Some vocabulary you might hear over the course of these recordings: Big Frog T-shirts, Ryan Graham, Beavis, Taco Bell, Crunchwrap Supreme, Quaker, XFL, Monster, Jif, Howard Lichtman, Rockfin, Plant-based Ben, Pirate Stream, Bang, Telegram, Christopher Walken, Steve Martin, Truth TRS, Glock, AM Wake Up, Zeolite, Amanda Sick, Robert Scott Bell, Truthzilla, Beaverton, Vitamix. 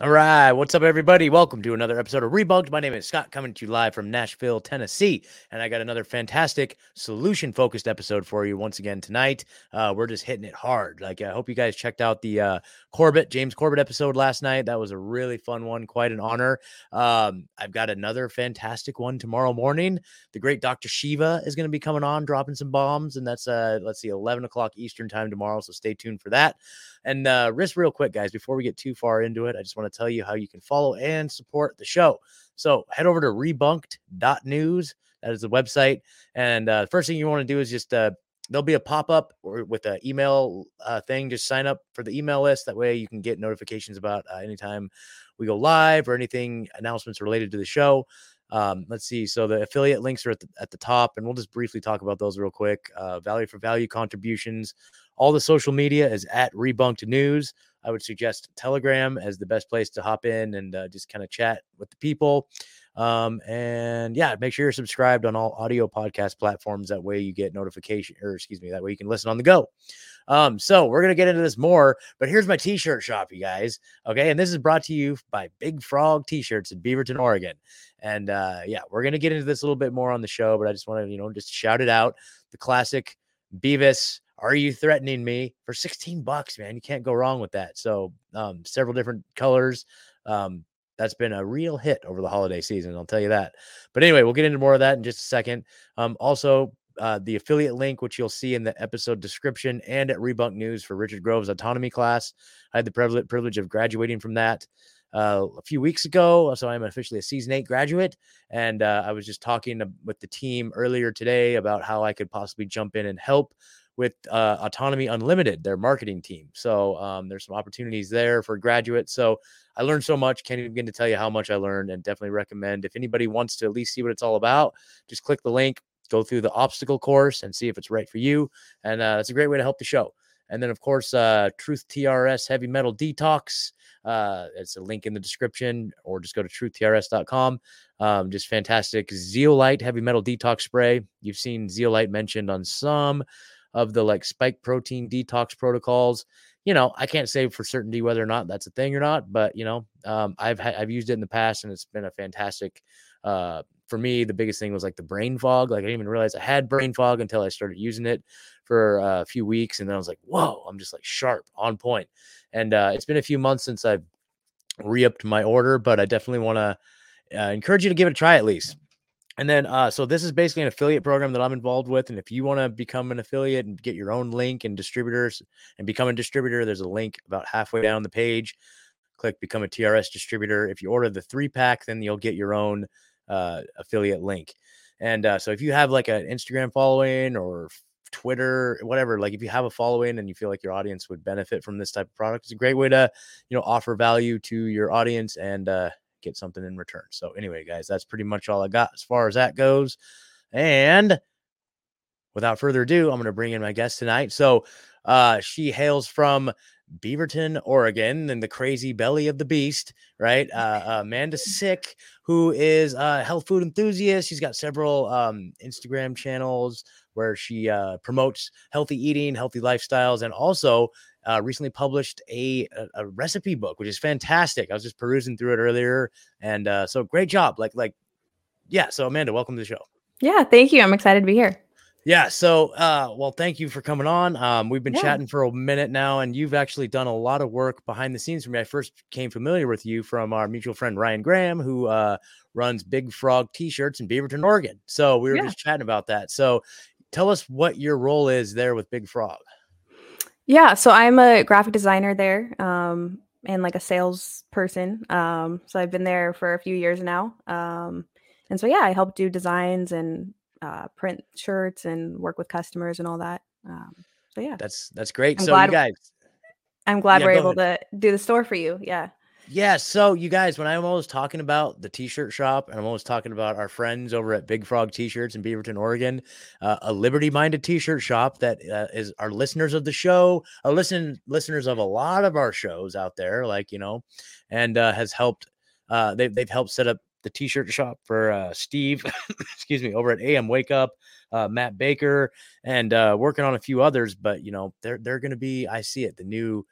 All right, what's up, everybody? Welcome to another episode of Rebunked. My name is Scott, coming to you live from Nashville, Tennessee, and I got another fantastic solution-focused episode for you once again tonight. We're just hitting it hard. Like, I hope you guys checked out the James Corbett episode last night. That was a really fun one, quite an honor. I've got another fantastic one tomorrow morning. The great Dr. Shiva is going to be coming on, dropping some bombs, and that's, 11 o'clock Eastern time tomorrow, so stay tuned for that. And real quick, guys, before we get too far into it, I just want to tell you how you can follow and support the show. So head over to rebunked.news. That is the website. And the first thing you want to do is just there'll be a pop-up or with an email thing. Just sign up for the email list. That way you can get notifications about anytime we go live or anything, announcements related to the show. Let's see. So the affiliate links are at the top, and we'll just briefly talk about those real quick. Value for value contributions. All the social media is at Rebunked News. I would suggest Telegram as the best place to hop in and just kind of chat with the people. Make sure you're subscribed on all audio podcast platforms. That way you get notification, that way you can listen on the go. So we're going to get into this more, but here's my t-shirt shop, you guys. Okay. And this is brought to you by Big Frog T-shirts in Beaverton, Oregon. And, we're going to get into this a little bit more on the show, but I just want to, just shout it out. The classic Beavis, "Are you threatening me?" for $16, man. You can't go wrong with that. So, several different colors, that's been a real hit over the holiday season, I'll tell you that. But anyway, we'll get into more of that in just a second. The affiliate link, which you'll see in the episode description and at Rebunk News for Richard Grove's autonomy class. I had the privilege of graduating from that a few weeks ago. So I'm officially a season 8 graduate. And I was just talking with the team earlier today about how I could possibly jump in and help with Autonomy Unlimited, their marketing team. So there's some opportunities there for graduates. So I learned so much. Can't even begin to tell you how much I learned, and definitely recommend if anybody wants to at least see what it's all about, just click the link, go through the obstacle course and see if it's right for you. And it's a great way to help the show. And then, of course, Truth TRS Heavy Metal Detox. It's a link in the description, or just go to truthtrs.com. Just fantastic zeolite heavy metal detox spray. You've seen zeolite mentioned on some of the spike protein detox protocols. I can't say for certainty whether or not that's a thing or not, but I've used it in the past, and it's been a fantastic, for me, the biggest thing was the brain fog. I didn't even realize I had brain fog until I started using it for a few weeks. And then I was like, whoa, I'm just sharp on point. And it's been a few months since I've re-upped my order, but I definitely want to encourage you to give it a try at least. And then, so this is basically an affiliate program that I'm involved with. And if you want to become an affiliate and get your own link and distributors and become a distributor, there's a link about halfway down the page. Click become a TRS distributor. If you order the 3-pack, then you'll get your own affiliate link. And so if you have an Instagram following or Twitter, whatever, if you have a following and you feel your audience would benefit from this type of product, it's a great way to, offer value to your audience and, get something in return. So anyway, guys, that's pretty much all I got as far as that goes. And without further ado, I'm going to bring in my guest tonight. So she hails from Beaverton, Oregon, and the crazy belly of the beast, right? Amanda Sick, who is a health food enthusiast. She's got several Instagram channels where she promotes healthy eating, healthy lifestyles, and also recently published a recipe book, which is fantastic. I was just perusing through it earlier, and so great job. So Amanda, welcome to the show. Yeah, thank you. I'm excited to be here. Yeah. So, thank you for coming on. We've been chatting for a minute now, and you've actually done a lot of work behind the scenes for me. I first came familiar with you from our mutual friend, Ryan Graham, who, runs Big Frog T-shirts in Beaverton, Oregon. So we were just chatting about that. So tell us what your role is there with Big Frog. Yeah. So I'm a graphic designer there, and a sales person. So I've been there for a few years now. I help do designs and print shirts and work with customers and all that. That's great. I'm glad we're able to do the store for you. Yeah. Yeah, so you guys, when I'm always talking about the t-shirt shop and I'm always talking about our friends over at Big Frog T-shirts in Beaverton, Oregon, a liberty-minded t-shirt shop that is our listeners of the show, our listeners of a lot of our shows out there, like, you know, and has helped, they've helped set up the t-shirt shop for Steve, excuse me, over at AM Wake Up, Matt Baker, and working on a few others, but, you know, they're going to be, I see it, the new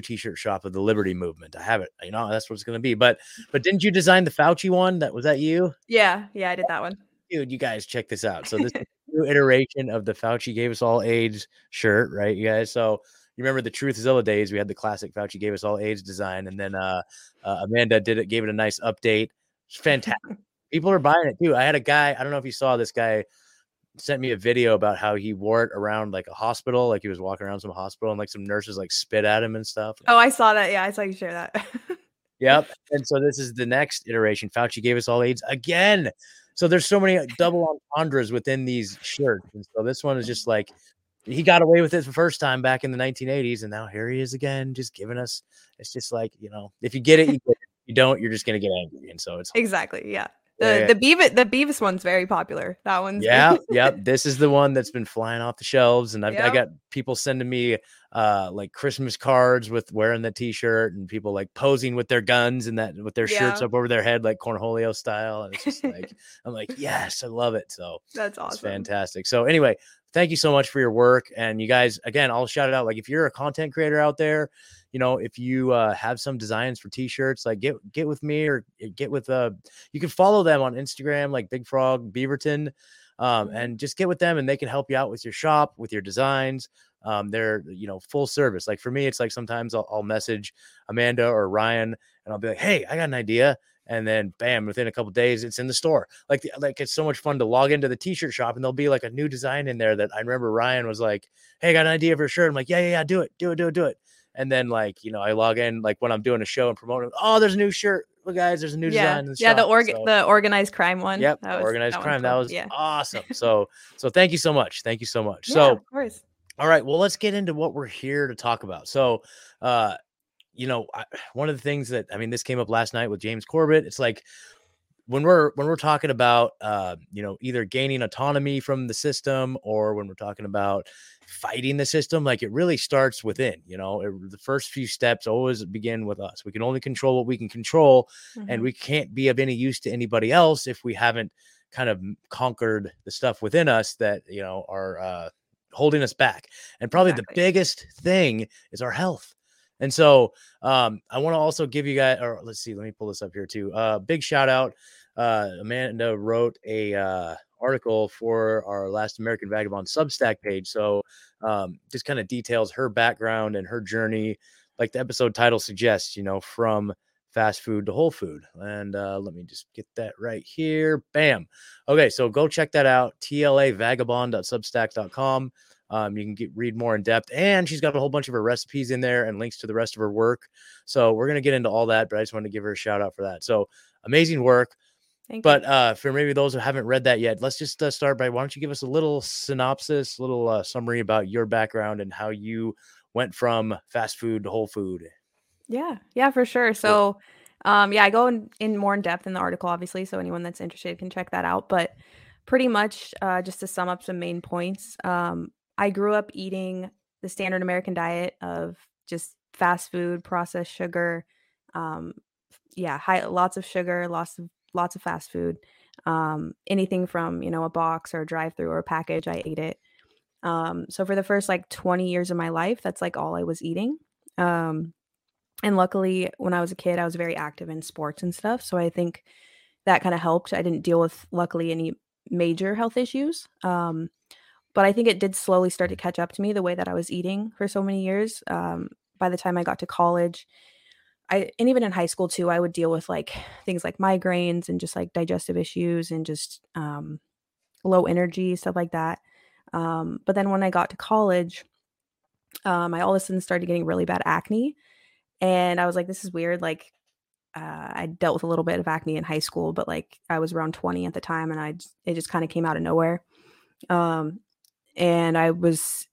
t-shirt shop of the Liberty Movement. I have it, you know, that's what it's going to be. But didn't you design the Fauci one? Was that you? Yeah, I did that one. Dude, you guys check this out. So this is a new iteration of the Fauci Gave Us All AIDS shirt, right, you guys? So you remember the Truthzilla days, we had the classic Fauci Gave Us All AIDS design, and then Amanda gave it a nice update. It's fantastic. People are buying it too. I had a guy, I don't know if you saw this guy, sent me a video about how he wore it around like a hospital. Like he was walking around some hospital and like some nurses like spit at him and stuff. Oh, I saw that. Yeah. I saw you share that. Yep. And so this is the next iteration. Fauci Gave Us All AIDS again. So there's so many double entendres within these shirts. And so this one is just like, he got away with it the first time back in the 1980s. And now here he is again, just giving us, it's just like, you know, if you get it, you get it. You don't, you're just going to get angry. And so it's exactly. Yeah. The Beavis one's very popular. That one's This is the one that's been flying off the shelves, and I got people sending me like Christmas cards with wearing the t-shirt, and people like posing with their guns and that with their shirts up over their head like Cornholio style, and it's just like I'm like, yes, I love it. So that's awesome. It's fantastic. So anyway, thank you so much for your work, and you guys, again, I'll shout it out. Like if you're a content creator out there, you know, if you have some designs for t-shirts, like get with me or get with you can follow them on Instagram, like Big Frog Beaverton, and just get with them and they can help you out with your shop, with your designs. They're, you know, full service. Like for me, it's like sometimes I'll message Amanda or Ryan and I'll be like, hey, I got an idea. And then bam, within a couple of days, it's in the store. Like it's so much fun to log into the t-shirt shop and there'll be like a new design in there that I remember Ryan was like, hey, I got an idea for a shirt. I'm like, yeah, do it. And then like, you know, I log in, like when I'm doing a show and promoting, oh, there's a new shirt. Look, guys, there's a new design. In the shop. The organized crime one. Yep. That organized crime. That was awesome. So thank you so much. Yeah, so of course. All right. Well, let's get into what we're here to talk about. So, you know, one of the things that, I mean, this came up last night with James Corbett. It's like when we're talking about, you know, either gaining autonomy from the system or when we're talking about fighting the system, like it really starts within, you know, the first few steps always begin with us. We can only control what we can control, and we can't be of any use to anybody else if we haven't kind of conquered the stuff within us that, you know, are holding us back. And probably the biggest thing is our health. And so I want to also give you guys, or let's see, let me pull this up here too. Big shout out. Amanda wrote a article for our Last American Vagabond Substack page. So just kind of details her background and her journey, like the episode title suggests, you know, from fast food to whole food. And let me just get that right here. Bam. Okay. So go check that out. tlavagabond.substack.com. You can read more in depth, and she's got a whole bunch of her recipes in there and links to the rest of her work. So we're going to get into all that, but I just wanted to give her a shout out for that. So amazing work. Thank you. For maybe those who haven't read that yet, let's just start by, why don't you give us a little synopsis, little summary about your background and how you went from fast food to whole food. Yeah, for sure. So, I go in more in depth in the article, obviously. So anyone that's interested can check that out, but pretty much just to sum up some main points, I grew up eating the standard American diet of just fast food, processed sugar, lots of sugar, lots of fast food, anything from, you know, a box or a drive-through or a package, I ate it. So for the first like 20 years of my life, that's like all I was eating. And luckily when I was a kid, I was very active in sports and stuff. So I think that kind of helped. I didn't deal with, luckily, any major health issues. But I think it did slowly start to catch up to me, the way that I was eating for so many years. By the time I got to college, and even in high school too, I would deal with like things like migraines and just like digestive issues and just low energy, stuff like that. But then when I got to college, I all of a sudden started getting really bad acne. And I was like, this is weird. Like I dealt with a little bit of acne in high school, but like I was around 20 at the time, and it just kind of came out of nowhere. And I was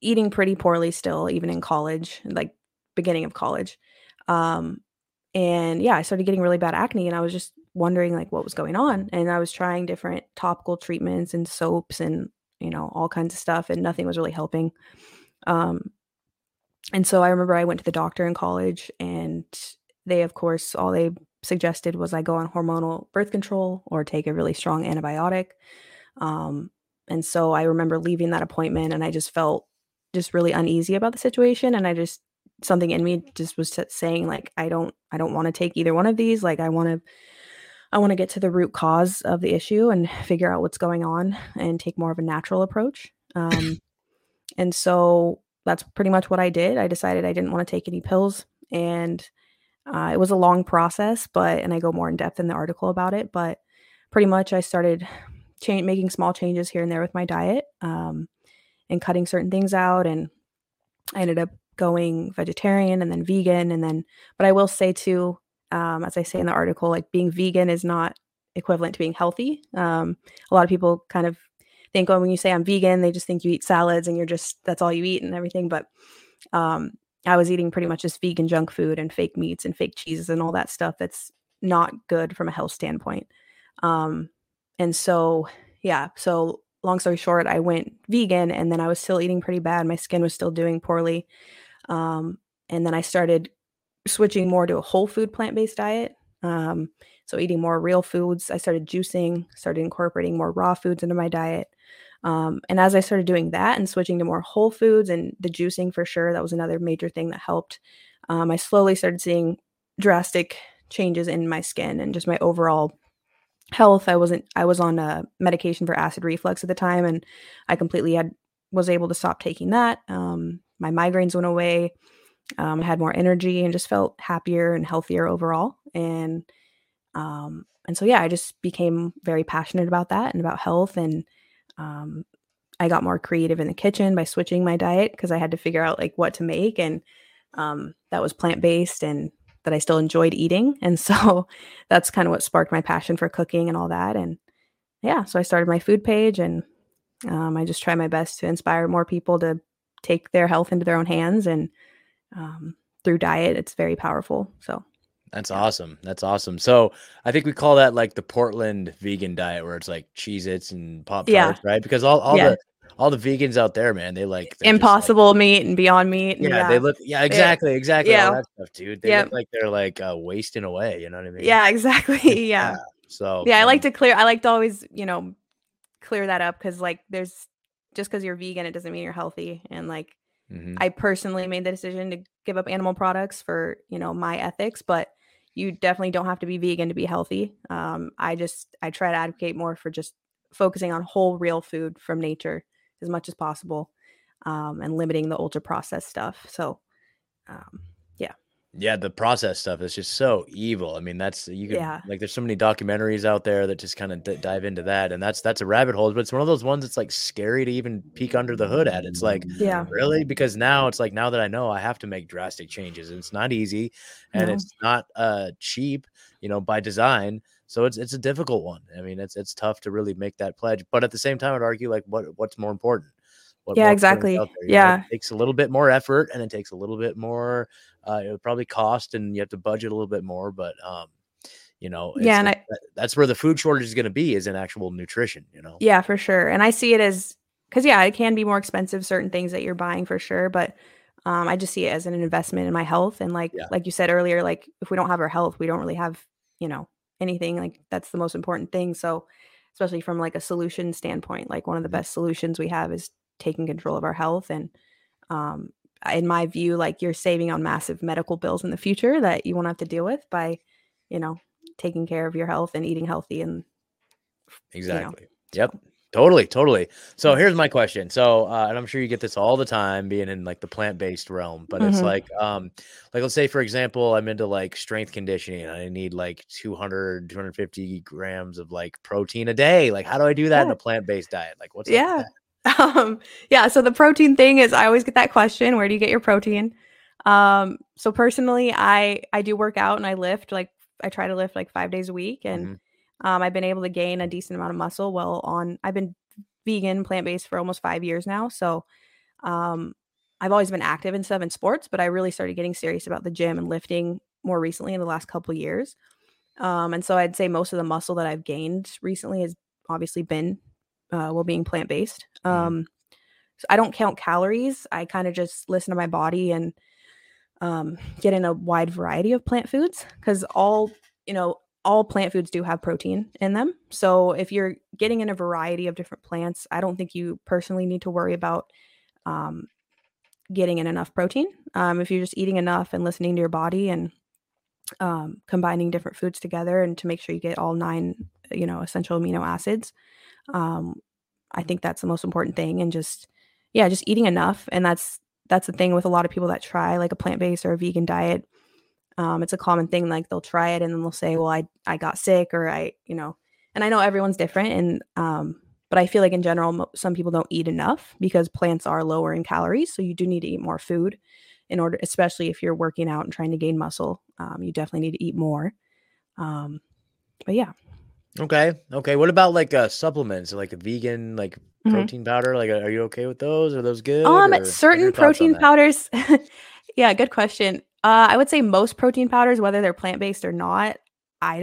eating pretty poorly still, even in college, like beginning of college. And yeah, I started getting really bad acne, and I was just wondering like what was going on. And I was trying different topical treatments and soaps and, you know, all kinds of stuff, and nothing was really helping. And so I remember I went to the doctor in college, and they, of course, all they suggested was I go on hormonal birth control or take a really strong antibiotic. And so I remember leaving that appointment, and I just felt just really uneasy about the situation. And I just, something in me just was saying like, I don't want to take either one of these. Like I want to get to the root cause of the issue and figure out what's going on and take more of a natural approach. And so that's pretty much what I did. I decided I didn't want to take any pills, and it was a long process, but, and I go more in depth in the article about it, but pretty much I started making small changes here and there with my diet, and cutting certain things out. And I ended up going vegetarian and then vegan. And then, but I will say too, as I say in the article, like being vegan is not equivalent to being healthy. A lot of people kind of think, oh, when you say I'm vegan, they just think you eat salads and you're just, that's all you eat and everything. But, I was eating pretty much just vegan junk food and fake meats and fake cheeses and all that stuff that's not good from a health standpoint. And so, yeah, so long story short, I went vegan, and then I was still eating pretty bad. My skin was still doing poorly. And then I started switching more to a whole food plant-based diet. So eating more real foods, I started juicing, started incorporating more raw foods into my diet. And as I started doing that and switching to more whole foods and the juicing for sure, that was another major thing that helped. I slowly started seeing drastic changes in my skin and just my overall health. I was on a medication for acid reflux at the time, and I completely was able to stop taking that. My migraines went away. I had more energy and just felt happier and healthier overall. And so, yeah, I just became very passionate about that and about health. And I got more creative in the kitchen by switching my diet, because I had to figure out like what to make, and that was plant-based and that I still enjoyed eating. And so that's kind of what sparked my passion for cooking and all that. And yeah, so I started my food page, and I just try my best to inspire more people to take their health into their own hands, and through diet, it's very powerful. So that's awesome. That's awesome. So I think we call that like the Portland vegan diet, where it's like Cheez-Its and Pop-Tarts, right? Because all the vegans out there, man, they like Impossible Meat and Beyond Meat. And yeah, they look. Yeah, exactly. Yeah. All that stuff, dude. They look like they're like wasting away. You know what I mean? Yeah, exactly. Yeah. So yeah, I like to always, clear that up, because like there's, just because you're vegan, it doesn't mean you're healthy. And like, I personally made the decision to give up animal products for, my ethics, but you definitely don't have to be vegan to be healthy. I try to advocate more for just focusing on whole real food from nature as much as possible, and limiting the ultra processed stuff. So, yeah, the processed stuff is just so evil. I mean, like there's so many documentaries out there that just kind of dive into that, and that's a rabbit hole. But it's one of those ones that's like scary to even peek under the hood at. It's like, really? Because now it's like, now that I know, I have to make drastic changes, and it's not easy, and it's not cheap, by design. So it's a difficult one. I mean, it's tough to really make that pledge. But at the same time, I'd argue like what's more important. Yeah, exactly. It takes a little bit more effort, and it takes a little bit more, it would probably cost, and you have to budget a little bit more, but, that's where the food shortage is going to be, is in actual nutrition, Yeah, for sure. And I see it as, cause yeah, it can be more expensive, certain things that you're buying for sure. But, I just see it as an investment in my health. And like you said earlier, like if we don't have our health, we don't really have, anything. Like that's the most important thing. So especially from like a solution standpoint, like one of the best solutions we have is taking control of our health. And in my view, like you're saving on massive medical bills in the future that you won't have to deal with by, taking care of your health and eating healthy. And exactly. Yep. Totally. So here's my question. So, and I'm sure you get this all the time being in like the plant-based realm, but it's like, let's say for example, I'm into like strength conditioning and I need like 200, 250 grams of like protein a day. Like, how do I do that in a plant-based diet? Like what's up with that? So the protein thing is, I always get that question, where do you get your protein? So personally, I do work out and I lift, like I try to lift like 5 days a week. And, I've been able to gain a decent amount of muscle. I've been vegan plant-based for almost 5 years now. So, I've always been active and stuff in sports, but I really started getting serious about the gym and lifting more recently in the last couple of years. And so I'd say most of the muscle that I've gained recently has obviously been while being plant-based. So I don't count calories. I kind of just listen to my body and get in a wide variety of plant foods, because all plant foods do have protein in them. So if you're getting in a variety of different plants, I don't think you personally need to worry about getting in enough protein. If you're just eating enough and listening to your body and combining different foods together and to make sure you get all 9, essential amino acids, I think that's the most important thing. And just eating enough. And that's the thing with a lot of people that try like a plant-based or a vegan diet. It's a common thing. Like they'll try it and then they'll say, well, I got sick, or and I know everyone's different. And, but I feel like in general, some people don't eat enough because plants are lower in calories. So you do need to eat more food in order, especially if you're working out and trying to gain muscle. You definitely need to eat more. But yeah. Okay. What about like supplements, like a vegan, like protein powder? Like, are you okay with those? Are those good? Certain protein powders. Yeah, good question. I would say most protein powders, whether they're plant-based or not, a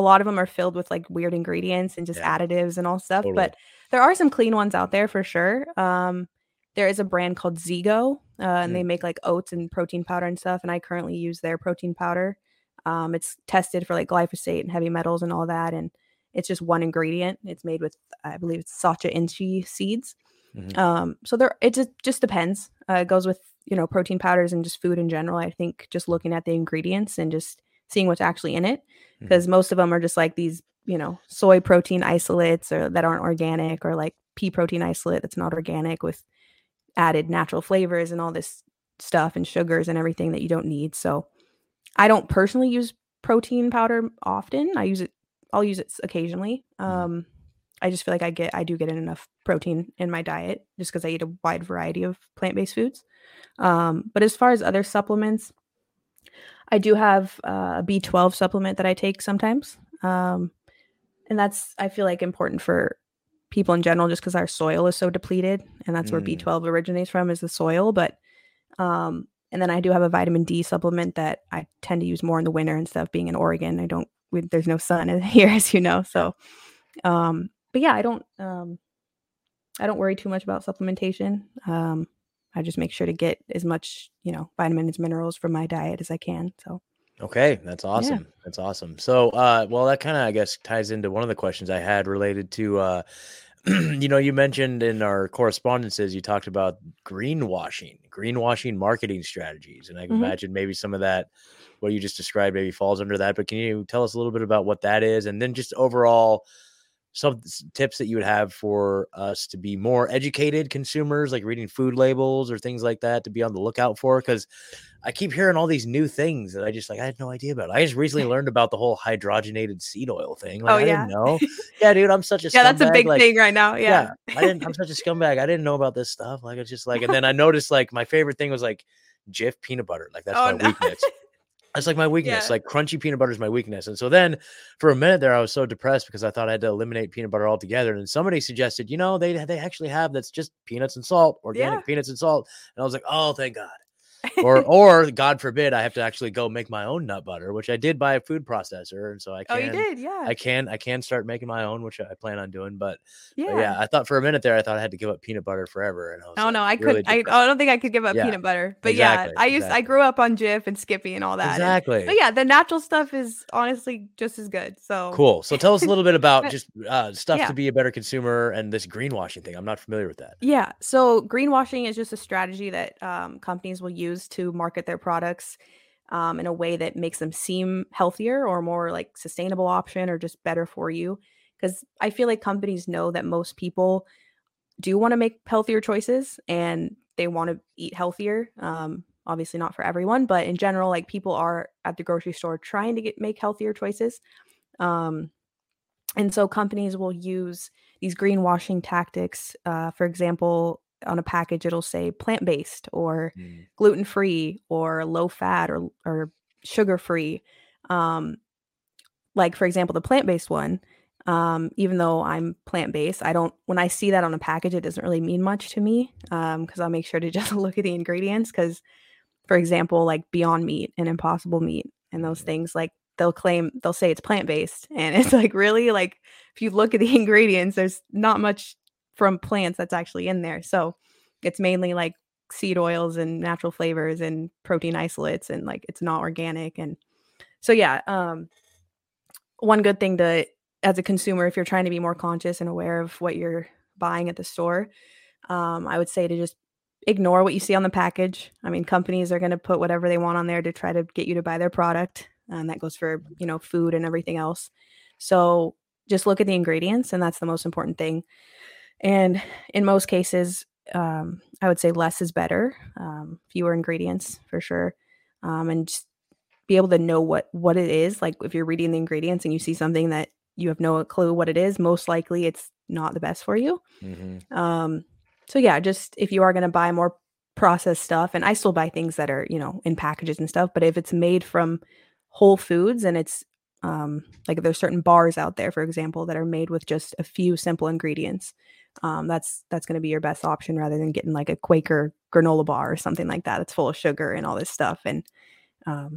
lot of them are filled with like weird ingredients and just additives and all stuff. Totally. But there are some clean ones out there for sure. There is a brand called Zigo, and they make like oats and protein powder and stuff. And I currently use their protein powder. It's tested for like glyphosate and heavy metals and all that. And it's just one ingredient. It's made with, I believe it's Sacha Inchi seeds. So it just depends. It goes with, protein powders and just food in general. I think just looking at the ingredients and just seeing what's actually in it. Because most of them are just like these, soy protein isolates or that aren't organic, or like pea protein isolate that's not organic with added natural flavors and all this stuff and sugars and everything that you don't need. So I don't personally use protein powder often. I'll use it occasionally. I just feel like I do get in enough protein in my diet just because I eat a wide variety of plant-based foods. But as far as other supplements, I do have a B12 supplement that I take sometimes. And that's, I feel like, important for people in general, just because our soil is so depleted, and that's where B12 originates from, is the soil. But, and then I do have a vitamin D supplement that I tend to use more in the winter and stuff, being in Oregon. There's no sun here, as you know. So, but yeah, I don't worry too much about supplementation. I just make sure to get as much, vitamins, minerals from my diet as I can. So. Okay. That's awesome. Yeah. That's awesome. So, that kind of, I guess, ties into one of the questions I had related to, you mentioned in our correspondences, you talked about greenwashing marketing strategies. And I can imagine maybe some of that, what you just described, maybe falls under that, but can you tell us a little bit about what that is? And then just overall, some tips that you would have for us to be more educated consumers, like reading food labels or things like that, to be on the lookout for. Cause I keep hearing all these new things that I had no idea about. I just recently learned about the whole hydrogenated seed oil thing. Like, I didn't know. Yeah, dude, I'm such a scumbag. That's a big thing right now. Yeah. I'm such a scumbag. I didn't know about this stuff. Like, it's just like, and then I noticed like my favorite thing was like Jif peanut butter. Like that's my weakness. That's like my weakness, like crunchy peanut butter is my weakness. And so then for a minute there, I was so depressed because I thought I had to eliminate peanut butter altogether. And somebody suggested, they actually have, that's just peanuts and salt, organic peanuts and salt. And I was like, oh, thank God. or God forbid, I have to actually go make my own nut butter, which I did buy a food processor. And so I can, I can start making my own, which I plan on doing. But I thought for a minute there, I thought I had to give up peanut butter forever. And I was I don't think I could give up peanut butter, but I grew up on Jif and Skippy and all that. Exactly. But the natural stuff is honestly just as good. So cool. So tell us a little bit about just stuff to be a better consumer and this greenwashing thing. I'm not familiar with that. Yeah. So greenwashing is just a strategy that companies will use to market their products in a way that makes them seem healthier or more like sustainable option or just better for you. Because I feel like companies know that most people do want to make healthier choices and they want to eat healthier. Obviously not for everyone, but in general, like people are at the grocery store trying to make healthier choices. And so companies will use these greenwashing tactics. For example, on a package, it'll say plant-based or gluten-free or low-fat or sugar-free. Like, for example, the plant-based one, even though I'm plant-based, when I see that on a package, it doesn't really mean much to me because I'll make sure to just look at the ingredients because for example, like Beyond Meat and Impossible Meat and those things, like they'll say it's plant-based, and it's like, really, like if you look at the ingredients, there's not much from plants that's actually in there. So it's mainly like seed oils and natural flavors and protein isolates, and like it's not organic. And so, yeah, one good thing to, as a consumer, if you're trying to be more conscious and aware of what you're buying at the store, I would say to just ignore what you see on the package. I mean, companies are going to put whatever they want on there to try to get you to buy their product. And that goes for, you know, food and everything else. So just look at the ingredients, and that's the most important thing. And in most cases, I would say less is better, fewer ingredients for sure. And just be able to know what it is. Like if you're reading the ingredients and you see something that you have no clue what it is, most likely it's not the best for you. Mm-hmm. So yeah, just if you are going to buy more processed stuff, and I still buy things that are, you know, in packages and stuff, but if it's made from whole foods and it's like there's certain bars out there, for example, that are made with just a few simple ingredients, that's going to be your best option, rather than getting like a Quaker granola bar or something like that that's full of sugar and all this stuff. And so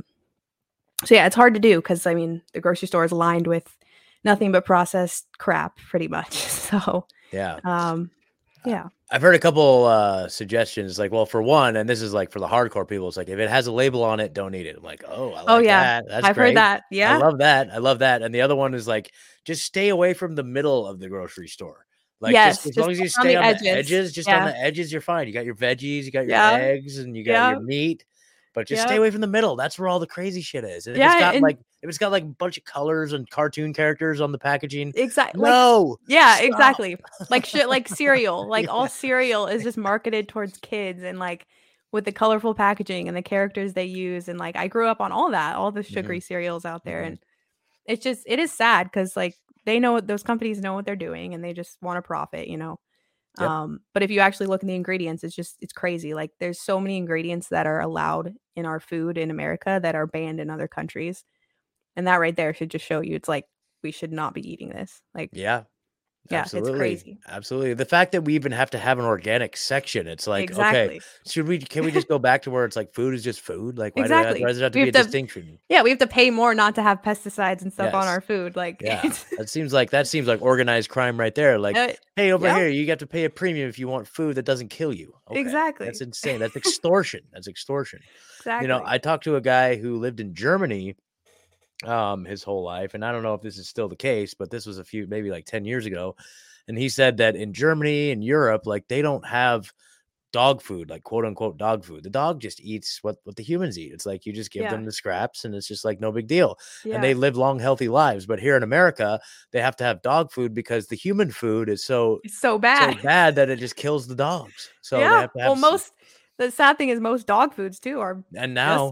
yeah, it's hard to do, because I mean the grocery store is lined with nothing but processed crap pretty much. So yeah, yeah, I've heard a couple suggestions, like, well, for one, and this is like for the hardcore people, it's like if it has a label on it, don't eat it. I'm like, oh, I like yeah, that. I've heard that. Yeah, I love that. And the other one is like, just stay away from the middle of the grocery store. Like, yes, just as long as you stay on the edges, just on the edges, you're fine. You got your veggies, you got your eggs, and you got your meat. But just stay away from the middle. That's where all the crazy shit is. And yeah, if it's got like a bunch of colors and cartoon characters on the packaging. Exactly. No. Like, yeah, stop. Exactly. Like shit, like cereal. Like all cereal is just marketed towards kids, and like with the colorful packaging and the characters they use. And like I grew up on all that, all the sugary cereals out there. And it's just, it is sad, because like they know, those companies know what they're doing, and they just want to profit, you know. Yep. But if you actually look at the ingredients, it's crazy. Like there's so many ingredients that are allowed in our food in America that are banned in other countries. And that right there should just show you, it's like, we should not be eating this. Like, yeah, absolutely. It's crazy. Absolutely. The fact that we even have to have an organic section, it's like, okay, can we just go back to where it's like food is just food? Like, why does it have to be a distinction? Yeah. We have to pay more not to have pesticides and stuff on our food. Like, yeah, that seems like organized crime right there. Like, hey, over here, you got to pay a premium if you want food that doesn't kill you. Okay, exactly. That's insane. That's extortion. Exactly. You know, I talked to a guy who lived in Germany his whole life, and I don't know if this is still the case, but this was maybe like 10 years ago, and he said that in Germany and Europe, like they don't have dog food, like quote unquote dog food. The dog just eats what the humans eat. It's like you just give them the scraps, and it's just like no big deal. Yeah. And they live long, healthy lives. But here in America, they have to have dog food because the human food is so bad that it just kills the dogs. So yeah, they have to have the sad thing is most dog foods too are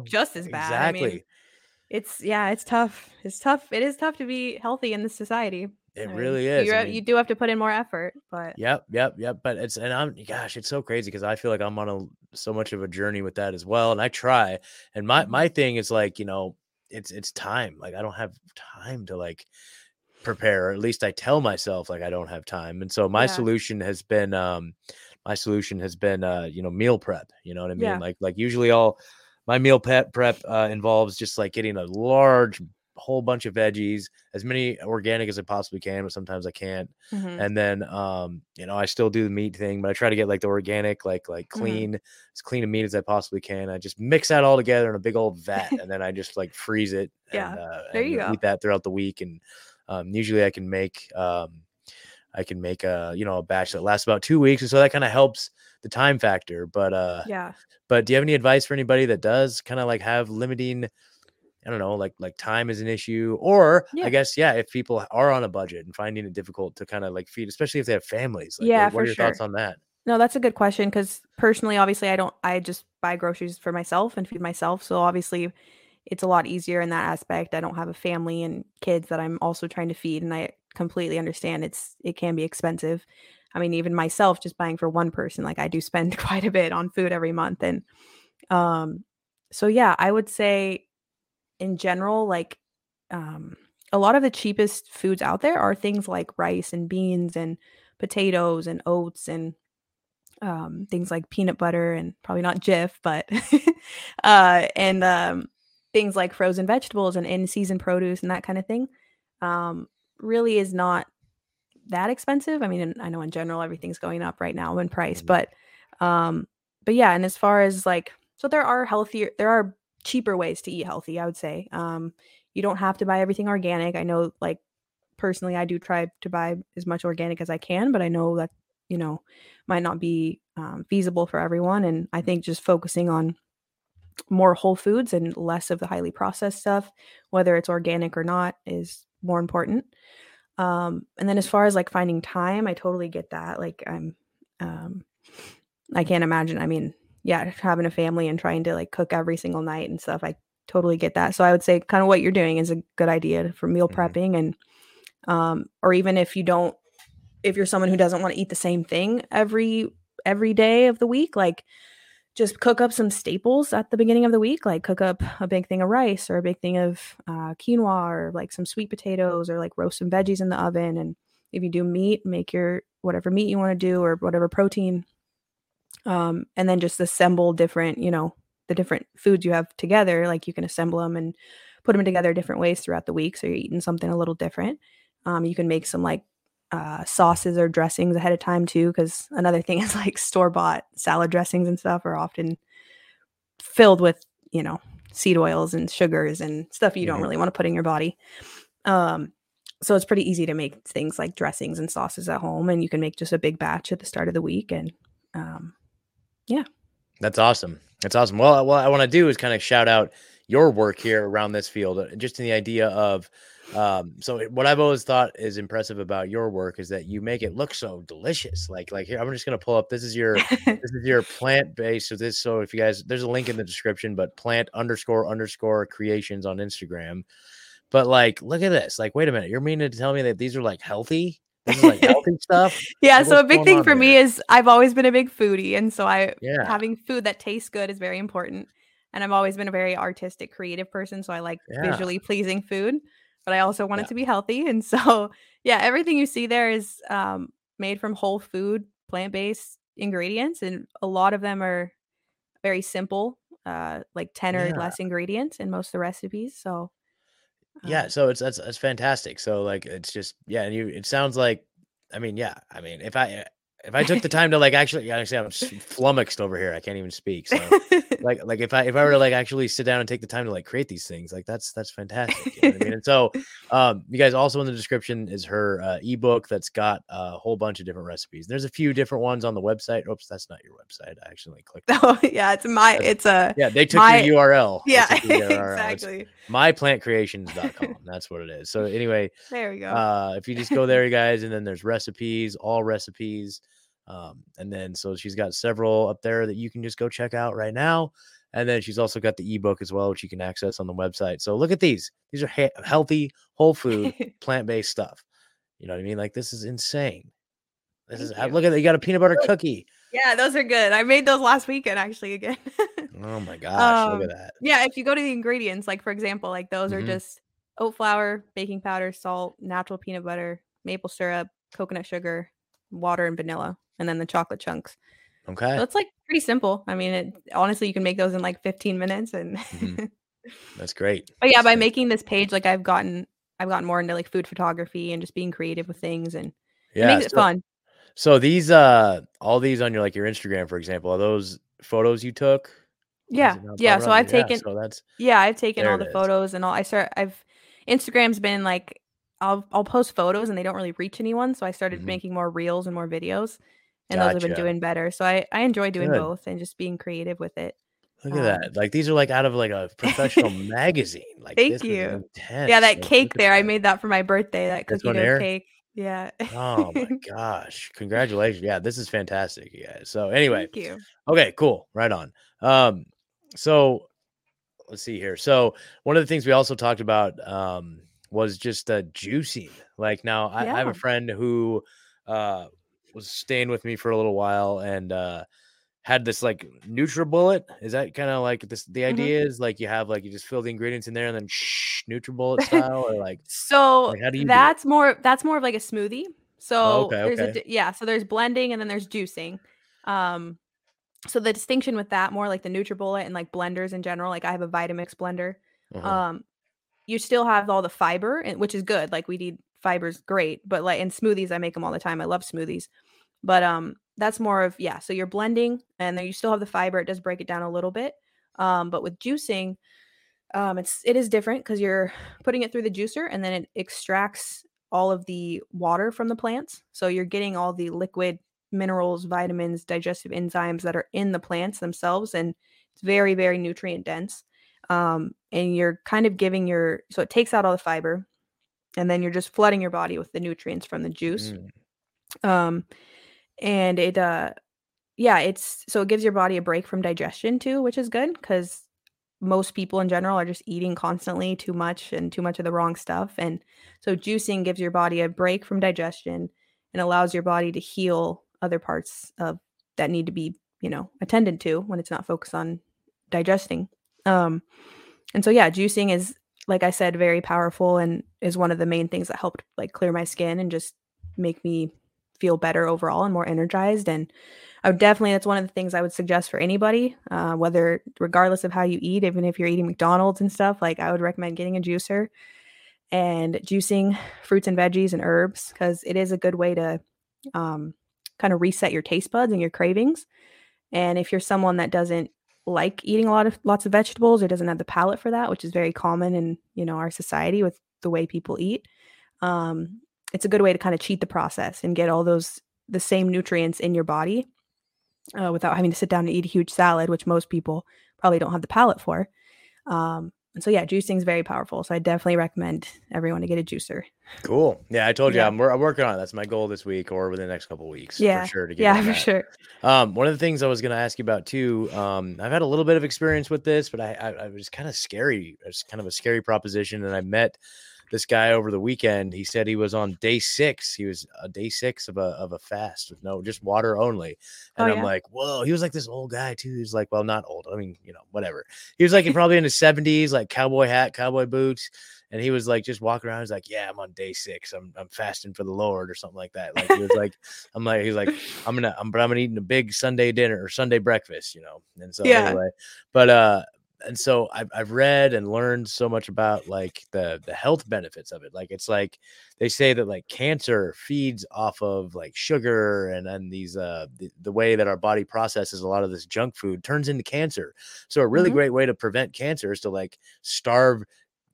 just as bad. Exactly. I mean, it's tough. It's tough. It is tough to be healthy in this society. It really is. You do have to put in more effort, but yep. But it's so crazy, because I feel like I'm on so much of a journey with that as well. And I try, and my thing is like, you know, it's time. Like I don't have time to like prepare, or at least I tell myself like I don't have time. And so my solution has been, you know, meal prep, you know what I mean? Yeah. Like usually my meal prep involves just like getting a large whole bunch of veggies, as many organic as I possibly can, but sometimes I can't. Mm-hmm. And then, you know, I still do the meat thing, but I try to get like the organic, like clean, as clean a meat as I possibly can. I just mix that all together in a big old vat, and then I just like freeze it. And, there you go. Eat that throughout the week. And usually I can make, a batch that lasts about 2 weeks. And so that kind of helps the time factor. But but do you have any advice for anybody that does kind of like have limiting, I don't know, like time is an issue, or I guess, if people are on a budget and finding it difficult to kind of like feed, especially if they have families, like, what are your thoughts on that? No, that's a good question. 'Cause personally, obviously I just buy groceries for myself and feed myself. So obviously it's a lot easier in that aspect. I don't have a family and kids that I'm also trying to feed. And I completely understand it can be expensive. I mean, even myself, just buying for one person, like I do spend quite a bit on food every month. And so, yeah, I would say in general, like a lot of the cheapest foods out there are things like rice and beans and potatoes and oats and things like peanut butter and probably not Jif, but things like frozen vegetables and in-season produce and that kind of thing really is not that expensive. I mean, I know in general everything's going up right now in price, but yeah. And as far as like, so there are cheaper ways to eat healthy, I would say. You don't have to buy everything organic. I know, like, personally, I do try to buy as much organic as I can, but I know that, you know, might not be feasible for everyone. And I think just focusing on more whole foods and less of the highly processed stuff, whether it's organic or not, is more important. And then as far as like finding time, I totally get that. Like I can't imagine. I mean, yeah, having a family and trying to like cook every single night and stuff. I totally get that. So I would say kind of what you're doing is a good idea for meal prepping, and, or even if you're someone who doesn't want to eat the same thing every day of the week, like just cook up some staples at the beginning of the week, like cook up a big thing of rice or a big thing of quinoa or like some sweet potatoes, or like roast some veggies in the oven. And if you do meat, make your whatever meat you want to do or whatever protein. And then just assemble different, you know, the different foods you have together, like you can assemble them and put them together different ways throughout the week. So you're eating something a little different. You can make some like sauces or dressings ahead of time too, because another thing is like store-bought salad dressings and stuff are often filled with, you know, seed oils and sugars and stuff you don't really want to put in your body. So it's pretty easy to make things like dressings and sauces at home, and you can make just a big batch at the start of the week. And yeah, that's awesome. Well, what I want to do is kind of shout out your work here around this field, just in the idea of so what I've always thought is impressive about your work is that you make it look so delicious. Like here, I'm just going to pull up, this is your plant based. So if you guys, there's a link in the description, but plant__creations on Instagram. But like, look at this, like, wait a minute, you're meaning to tell me that these are like healthy? This is like healthy stuff. Yeah. So a big thing for me is I've always been a big foodie. And so having food that tastes good is very important. And I've always been a very artistic, creative person. So I like visually pleasing food, but I also want it to be healthy. And so, yeah, everything you see there is made from whole food, plant-based ingredients. And a lot of them are very simple, like 10 or less ingredients in most of the recipes. So, so that's fantastic. So like, it's just, and it sounds like, if I took the time to like actually, I'm just flummoxed over here. I can't even speak. So like if I were to like actually sit down and take the time to like create these things, like that's fantastic. You know what I mean? And so you guys, also in the description is her ebook that's got a whole bunch of different recipes. There's a few different ones on the website. Oops, that's not your website. I accidentally clicked. Oh yeah, they took the URL. Yeah, exactly. myplantcreations.com. That's what it is. So anyway, there we go. If you just go there, you guys, and then there's recipes, all recipes. And then, so she's got several up there that you can just go check out right now. And then she's also got the ebook as well, which you can access on the website. So look at these. These are healthy, whole food, plant-based stuff. You know what I mean? Like, this is insane. Look at that. You got a peanut butter cookie. Yeah, those are good. I made those last weekend, actually, again. Oh my gosh. Look at that. Yeah. If you go to the ingredients, like for example, like those are just oat flour, baking powder, salt, natural peanut butter, maple syrup, coconut sugar, water, and vanilla. And then the chocolate chunks. Okay. So it's like pretty simple. I mean, honestly, you can make those in like 15 minutes and that's great. But yeah, by making this page, like I've gotten more into like food photography and just being creative with things, and it makes it fun. So these, all these on your Instagram, for example, are those photos you took? Yeah. Yeah. So I've taken all the photos and all. Instagram's been like, I'll post photos and they don't really reach anyone. So I started making more reels and more videos. And those have been doing better. So I enjoy doing both and just being creative with it. Look at that. Like, these are like out of like a professional magazine. Like, thank you. Yeah, that cake there. I made that for my birthday, that cookie dough cake. Yeah. Oh my gosh. Congratulations. Yeah, this is fantastic, you guys. So anyway. Thank you. Okay, cool. Right on. So let's see here. So one of the things we also talked about was just juicing. Like, now I have a friend who was staying with me for a little while and had this like Nutribullet. Is that kind of like this? The idea is like you just fill the ingredients in there and then Nutribullet style, or like so. Like, how do you that's more of like a smoothie. So there's blending and then there's juicing. So the distinction with that, more like the Nutribullet and like blenders in general, like I have a Vitamix blender. You still have all the fiber, which is good. Like we need fibers, great. But like in smoothies, I make them all the time. I love smoothies. But that's more of, yeah, so you're blending and then you still have the fiber. It does break it down a little bit. But with juicing, it is different because you're putting it through the juicer and then it extracts all of the water from the plants. So you're getting all the liquid minerals, vitamins, digestive enzymes that are in the plants themselves. And it's very, very nutrient dense. And you're kind of giving so it takes out all the fiber and then you're just flooding your body with the nutrients from the juice. And it, so it gives your body a break from digestion too, which is good because most people in general are just eating constantly too much and too much of the wrong stuff. And so juicing gives your body a break from digestion and allows your body to heal other parts of that need to be, attended to when it's not focused on digesting. And so, yeah, juicing is, like I said, very powerful and is one of the main things that helped like clear my skin and just make me feel better overall and more energized. And I would definitely, that's one of the things I would suggest for anybody, regardless of how you eat, even if you're eating McDonald's and stuff, like I would recommend getting a juicer and juicing fruits and veggies and herbs, because it is a good way to, kind of reset your taste buds and your cravings. And if you're someone that doesn't like eating lots of vegetables or doesn't have the palate for that, which is very common in, our society with the way people eat, it's a good way to kind of cheat the process and get all the same nutrients in your body without having to sit down and eat a huge salad, which most people probably don't have the palate for. And so, yeah, juicing is very powerful. So I definitely recommend everyone to get a juicer. Cool. Yeah, I told you, yeah. I'm working on it. That's my goal this week or within the next couple of weeks. Yeah, for sure. Sure. One of the things I was going to ask you about too, I've had a little bit of experience with this, but I was kind of scary. It's kind of a scary proposition. And I met this guy over the weekend. He said he was on day six. He was a day six of a fast with just water only. And I'm like, whoa, he was like this old guy too. He's like, well, not old. I mean, whatever. He was like, probably in his 70s, like cowboy hat, cowboy boots. And he was like, just walking around. He's like, yeah, I'm on day six. I'm fasting for the Lord or something like that. Like he was like, I'm eating a big Sunday dinner or Sunday breakfast, And so anyway, but, and so I've read and learned so much about like the health benefits of it. Like, it's like they say that like cancer feeds off of like sugar and these, the way that our body processes a lot of this junk food turns into cancer. So a really great way to prevent cancer is to like starve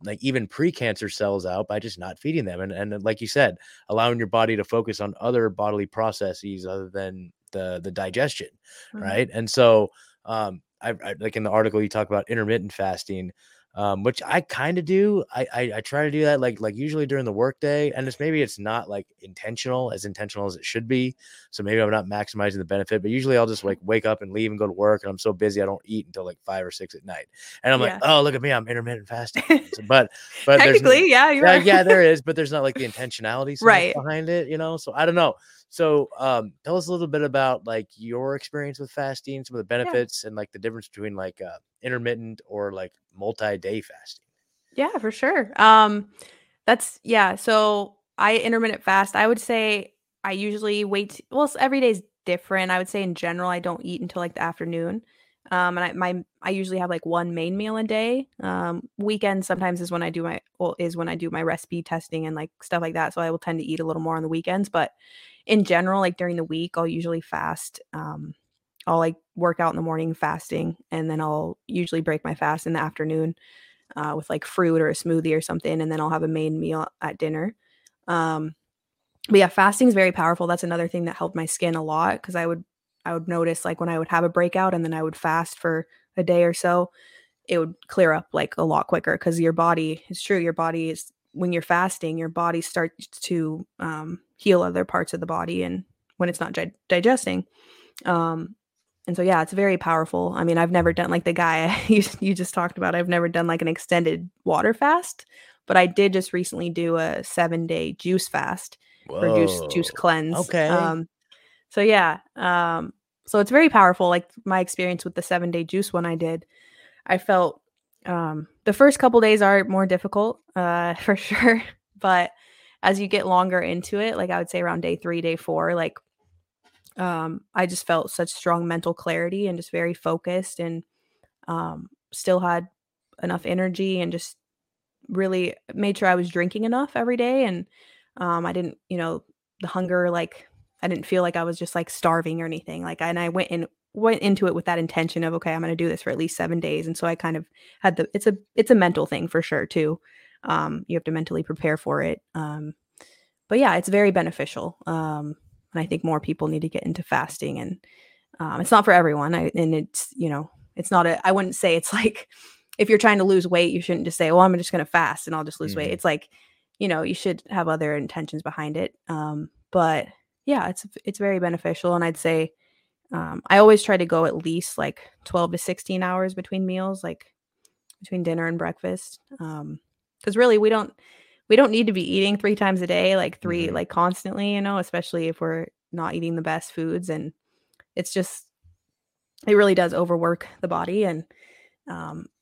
like even pre-cancer cells out by just not feeding them. And like you said, allowing your body to focus on other bodily processes other than the digestion. Right. And so, I like in the article you talk about intermittent fasting, which I kind of do. I try to do that like usually during the workday, and it's not like as intentional as it should be. So maybe I'm not maximizing the benefit, but usually I'll just like wake up and leave and go to work, and I'm so busy I don't eat until like 5 or 6 at night. And I'm like, oh, look at me, I'm intermittent fasting. But technically, there is, but there's not like the intentionality behind it, So I don't know. So tell us a little bit about like your experience with fasting, some of the benefits and like the difference between like intermittent or like multi-day fasting. Yeah, for sure. So I intermittent fast. I would say I usually wait. Well, every day's different. I would say in general, I don't eat until like the afternoon. And I usually have like one main meal a day. Weekends sometimes is when I do my recipe testing and like stuff like that. So I will tend to eat a little more on the weekends, but in general, like during the week, I'll usually fast. I'll like work out in the morning fasting, and then I'll usually break my fast in the afternoon with like fruit or a smoothie or something. And then I'll have a main meal at dinner. But yeah, fasting is very powerful. That's another thing that helped my skin a lot, because I would notice like when I would have a breakout and then I would fast for a day or so, it would clear up like a lot quicker, because your body is when you're fasting, your body starts to heal other parts of the body, and when it's not digesting. And so, yeah, it's very powerful. I mean, I've never done like the guy you just talked about. I've never done like an extended water fast, but I did just recently do a 7-day juice fast. Whoa. Or juice cleanse. Okay. So, yeah. So it's very powerful. Like my experience with the 7-day juice one I did, I felt the first couple days are more difficult for sure. But as you get longer into it, like I would say around day 3, day 4, like I just felt such strong mental clarity and just very focused, and still had enough energy, and just really made sure I was drinking enough every day. And I didn't, you know, the hunger, like I didn't feel like I was just like starving or anything. Like, and I went into it with that intention of, okay, I'm going to do this for at least 7 days. And so I kind of had it's a mental thing for sure too. You have to mentally prepare for it. But yeah, it's very beneficial. And I think more people need to get into fasting, and it's not for everyone. And it's, you know, it's not I wouldn't say it's like, if you're trying to lose weight, you shouldn't just say, well, I'm just going to fast and I'll just lose weight. It's like, you know, you should have other intentions behind it. But yeah, it's very beneficial. And I'd say, I always try to go at least like 12 to 16 hours between meals, like between dinner and breakfast. 'Cause really we don't need to be eating 3 times a day, like like constantly, you know, especially if we're not eating the best foods. And it's just, it really does overwork the body. And,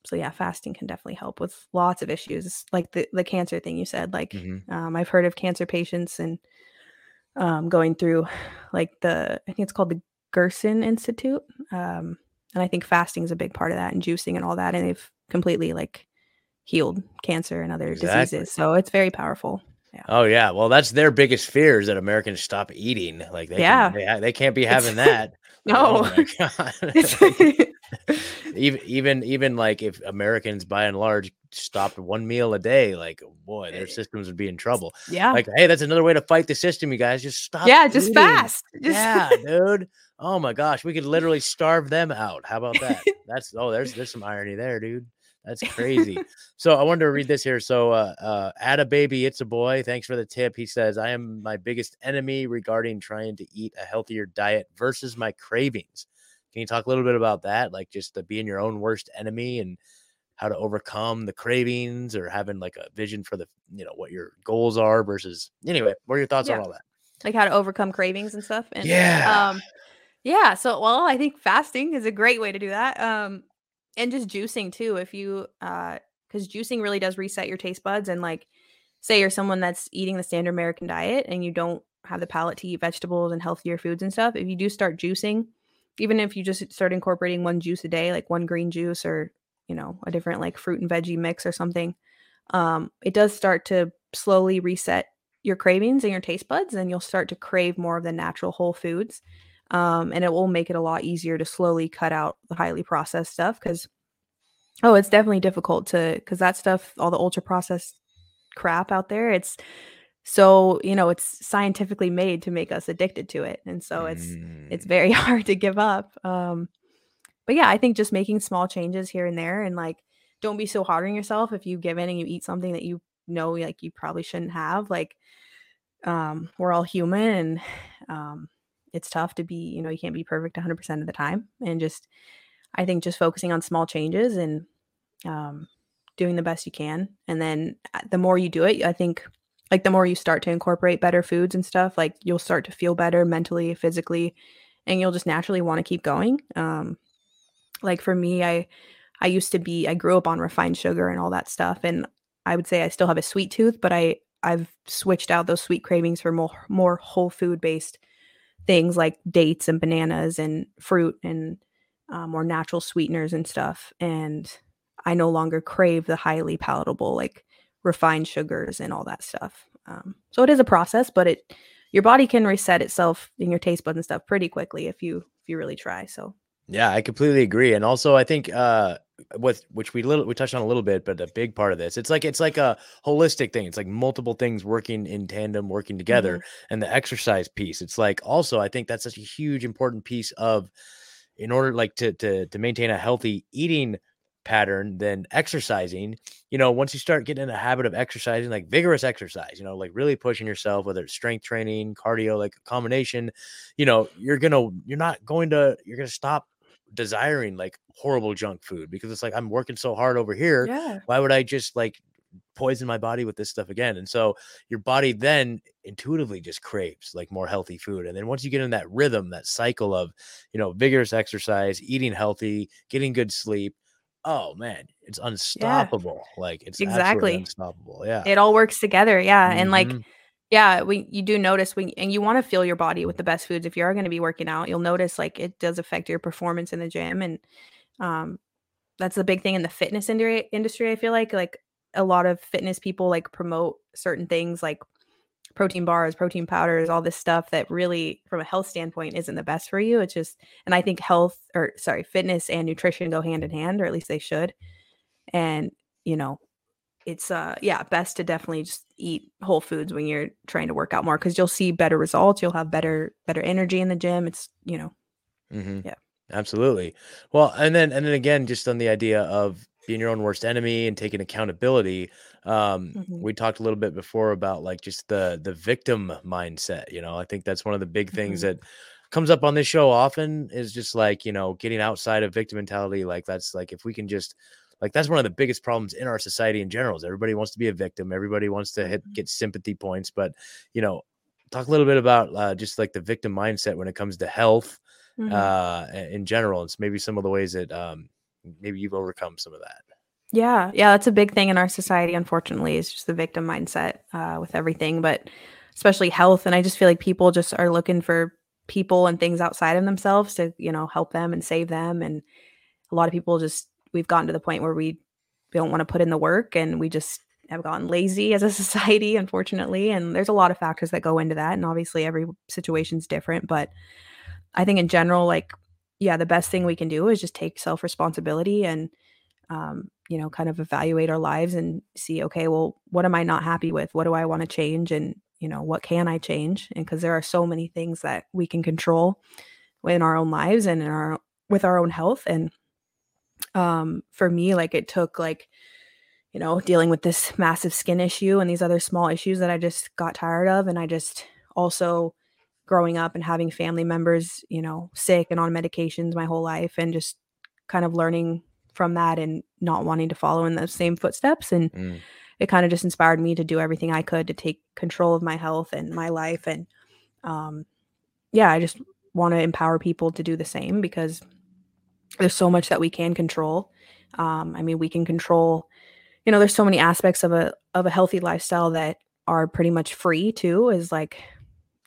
so yeah, fasting can definitely help with lots of issues. It's like the cancer thing you said, like, I've heard of cancer patients and, going through like I think it's called the Gerson Institute. And I think fasting is a big part of that, and juicing and all that. And they've completely like healed cancer and other diseases. So it's very powerful. Yeah. Oh yeah. Well, that's their biggest fear, is that Americans stop eating. Like they can't be having that. No. Oh my God. even like if Americans by and large stopped 1 meal a day, like, boy, their systems would be in trouble. Yeah. Like, hey, that's another way to fight the system. You guys just stop. Yeah. Just eating. Fast. Yeah, dude. Oh my gosh. We could literally starve them out. How about that? That's, there's some irony there, dude. That's crazy. So I wanted to read this here. So, add a baby, it's a boy. Thanks for the tip. He says, I am my biggest enemy regarding trying to eat a healthier diet versus my cravings. Can you talk a little bit about that? Like just being your own worst enemy and how to overcome the cravings, or having like a vision for the, you know, what your goals are versus, anyway, what are your thoughts on all that? Like how to overcome cravings and stuff. And yeah. So, well, I think fasting is a great way to do that. And just juicing too. If you, cause juicing really does reset your taste buds. And like, say you're someone that's eating the standard American diet and you don't have the palate to eat vegetables and healthier foods and stuff. If you do start juicing, even if you just start incorporating 1 juice a day, like 1 green juice or, you know, a different like fruit and veggie mix or something, it does start to slowly reset your cravings and your taste buds, and you'll start to crave more of the natural whole foods. And it will make it a lot easier to slowly cut out the highly processed stuff. Cause it's definitely difficult cause that stuff, all the ultra processed crap out there, it's so, you know, it's scientifically made to make us addicted to it. And so it's very hard to give up. But yeah, I think just making small changes here and there, and like, don't be so hard on yourself. If you give in and you eat something that, you know, like you probably shouldn't have, like, we're all human, and, it's tough to be, you know, you can't be perfect 100% of the time. And just, I think just focusing on small changes and doing the best you can. And then the more you do it, I think like the more you start to incorporate better foods and stuff, like you'll start to feel better mentally, physically, and you'll just naturally want to keep going. Like for me, I grew up on refined sugar and all that stuff. And I would say I still have a sweet tooth, but I've switched out those sweet cravings for more whole food based things like dates and bananas and fruit and more natural sweeteners and stuff. And I no longer crave the highly palatable, like refined sugars and all that stuff. So it is a process, but your body can reset itself in your taste buds and stuff pretty quickly if you really try. So yeah, I completely agree. And also I think, which we touched on a little bit, but a big part of this, it's like a holistic thing. It's like multiple things working in tandem, working together. And the exercise piece, it's like, also, I think that's such a huge important piece of, in order like to maintain a healthy eating pattern, then exercising, you know, once you start getting in a habit of exercising, like vigorous exercise, you know, like really pushing yourself, whether it's strength training, cardio, like a combination, you know, you're going to stop desiring like horrible junk food, because it's like, I'm working so hard over here. Yeah. Why would I just like poison my body with this stuff again? And so your body then intuitively just craves like more healthy food. And then once you get in that rhythm, that cycle of, you know, vigorous exercise, eating healthy, getting good sleep, oh man, it's unstoppable. Yeah. Like it's exactly unstoppable. Yeah. It all works together. Yeah. And like, Yeah, you do notice and you want to fuel your body with the best foods. If you're going to be working out, you'll notice like it does affect your performance in the gym. And that's the big thing in the fitness industry. I feel like a lot of fitness people like promote certain things like protein bars, protein powders, all this stuff that really from a health standpoint isn't the best for you. It's just, and I think fitness and nutrition go hand in hand, or at least they should. And, you know, it's best to definitely just eat whole foods when you're trying to work out more, because you'll see better results. You'll have better energy in the gym. It's, you know, yeah, absolutely. Well, and then again, just on the idea of being your own worst enemy and taking accountability. We talked a little bit before about like just the victim mindset. You know, I think that's one of the big things that comes up on this show often, is just like, you know, getting outside of victim mentality. Like that's like, if we can just like, that's one of the biggest problems in our society in general, is everybody wants to be a victim. Everybody wants to get sympathy points, but you know, talk a little bit about just like the victim mindset when it comes to health in general. It's maybe some of the ways that maybe you've overcome some of that. Yeah. That's a big thing in our society, unfortunately, is just the victim mindset with everything, but especially health. And I just feel like people just are looking for people and things outside of themselves to, you know, help them and save them. And a lot of people just, we've gotten to the point where we don't want to put in the work, and we just have gotten lazy as a society, unfortunately. And there's a lot of factors that go into that. And obviously every situation's different, but I think in general, like, yeah, the best thing we can do is just take self-responsibility and, you know, kind of evaluate our lives and see, okay, well, what am I not happy with? What do I want to change? And, you know, what can I change? And because there are so many things that we can control in our own lives and with our own health. And for me, like it took like, you know, dealing with this massive skin issue and these other small issues that I just got tired of. And I just also growing up and having family members, you know, sick and on medications my whole life, and just kind of learning from that and not wanting to follow in those same footsteps. And it kind of just inspired me to do everything I could to take control of my health and my life. And I just want to empower people to do the same, because there's so much that we can control. I mean, we can control, you know, there's so many aspects of a healthy lifestyle that are pretty much free too, is like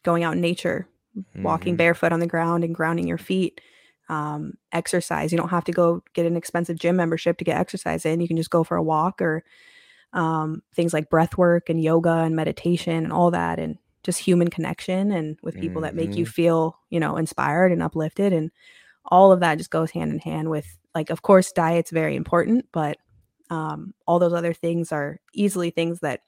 going out in nature, walking barefoot on the ground and grounding your feet, exercise. You don't have to go get an expensive gym membership to get exercise in. You can just go for a walk, or things like breath work and yoga and meditation and all that, and just human connection and with people that make you feel, you know, inspired and uplifted. And all of that just goes hand in hand with, like, of course, diet's very important, but all those other things are easily things that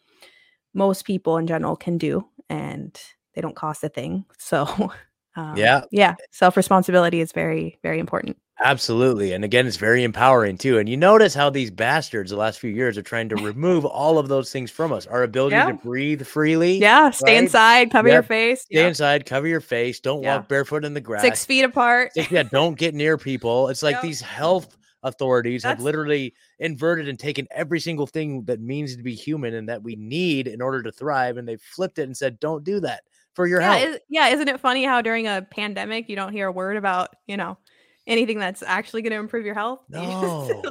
most people in general can do. And they don't cost a thing. So self-responsibility is very, very important. Absolutely. And again, it's very empowering too. And you notice how these bastards the last few years are trying to remove all of those things from us. Our ability to breathe freely. Yeah. Stay inside, cover your face. Stay inside, cover your face. Don't walk barefoot in the grass. 6 feet apart. Don't get near people. It's like these health authorities have literally inverted and taken every single thing that means to be human and that we need in order to thrive. And they flipped it and said, don't do that for your health. Isn't it funny how during a pandemic, you don't hear a word about, you know, anything that's actually going to improve your health? No.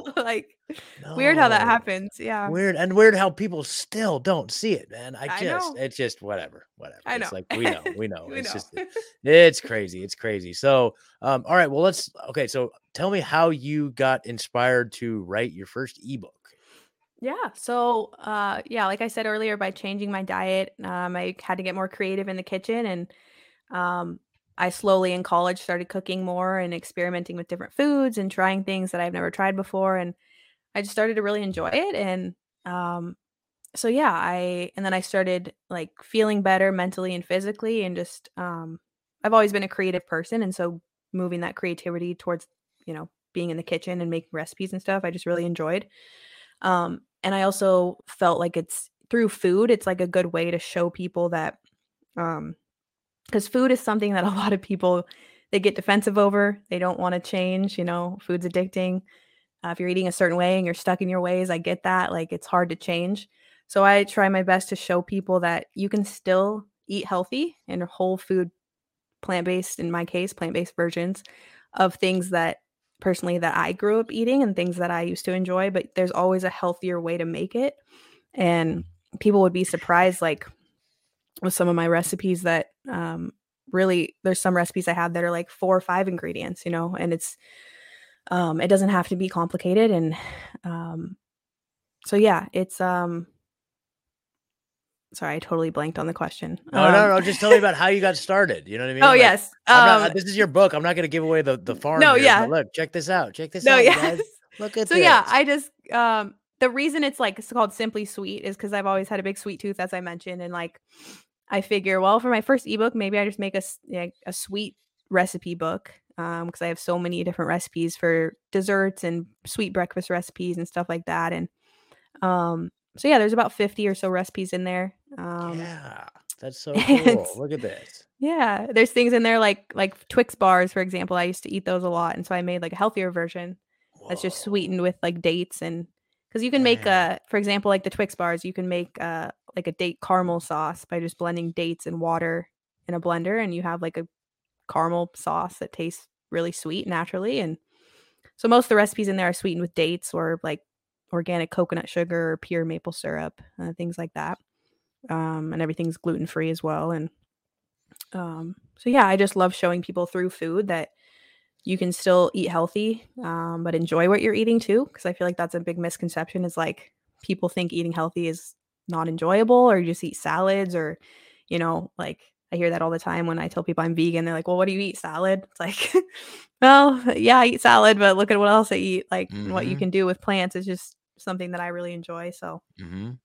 Weird how that happens. Yeah. Weird how people still don't see it, man. It's just whatever. I know. It's like, we know. It's just, it's crazy. So, all right, well, so tell me how you got inspired to write your first ebook. Yeah. So, like I said earlier, by changing my diet, I had to get more creative in the kitchen, and, I slowly in college started cooking more and experimenting with different foods and trying things that I've never tried before. And I just started to really enjoy it. And, then I started like feeling better mentally and physically, and just, I've always been a creative person. And so moving that creativity towards, you know, being in the kitchen and making recipes and stuff, I just really enjoyed. And I also felt like it's through food, it's like a good way to show people that, because food is something that a lot of people, they get defensive over. They don't want to change, you know, food's addicting. If you're eating a certain way and you're stuck in your ways, I get that. Like, it's hard to change. So I try my best to show people that you can still eat healthy and whole food, plant-based, in my case, plant-based versions of things that personally that I grew up eating and things that I used to enjoy, but there's always a healthier way to make it. And people would be surprised, like with some of my recipes that really, there's some recipes I have that are like 4 or 5 ingredients, you know, and it's, it doesn't have to be complicated. And so, yeah, it's, sorry, I totally blanked on the question. No. Just tell me about how you got started. You know what I mean? Oh, like, yes. This is your book. I'm not going to give away the farm. No, here, yeah. Look, check this out. Guys. Look at this. So, yeah, I just, the reason it's like, it's called Simply Sweet is because I've always had a big sweet tooth, as I mentioned. And like, I figure, well, for my first ebook, maybe I just make a sweet recipe book. Because I have so many different recipes for desserts and sweet breakfast recipes and stuff like that. And, so yeah, there's about 50 or so recipes in there. Yeah, that's so cool. Look at this. Yeah, there's things in there like Twix bars, for example. I used to eat those a lot, and so I made like a healthier version. Whoa. That's just sweetened with like dates, and because you can make for example, like the Twix bars, you can make like a date caramel sauce by just blending dates and water in a blender, and you have like a caramel sauce that tastes really sweet naturally. And so most of the recipes in there are sweetened with dates or like organic coconut sugar or pure maple syrup, things like that. And everything's gluten-free as well. And so, yeah, I just love showing people through food that you can still eat healthy, but enjoy what you're eating too. Cause I feel like that's a big misconception, is like people think eating healthy is not enjoyable, or you just eat salads, or, you know, like I hear that all the time when I tell people I'm vegan. They're like, well, what do you eat? Salad? It's like, well, yeah, I eat salad, but look at what else I eat. Like what you can do with plants is just something that I really enjoy. So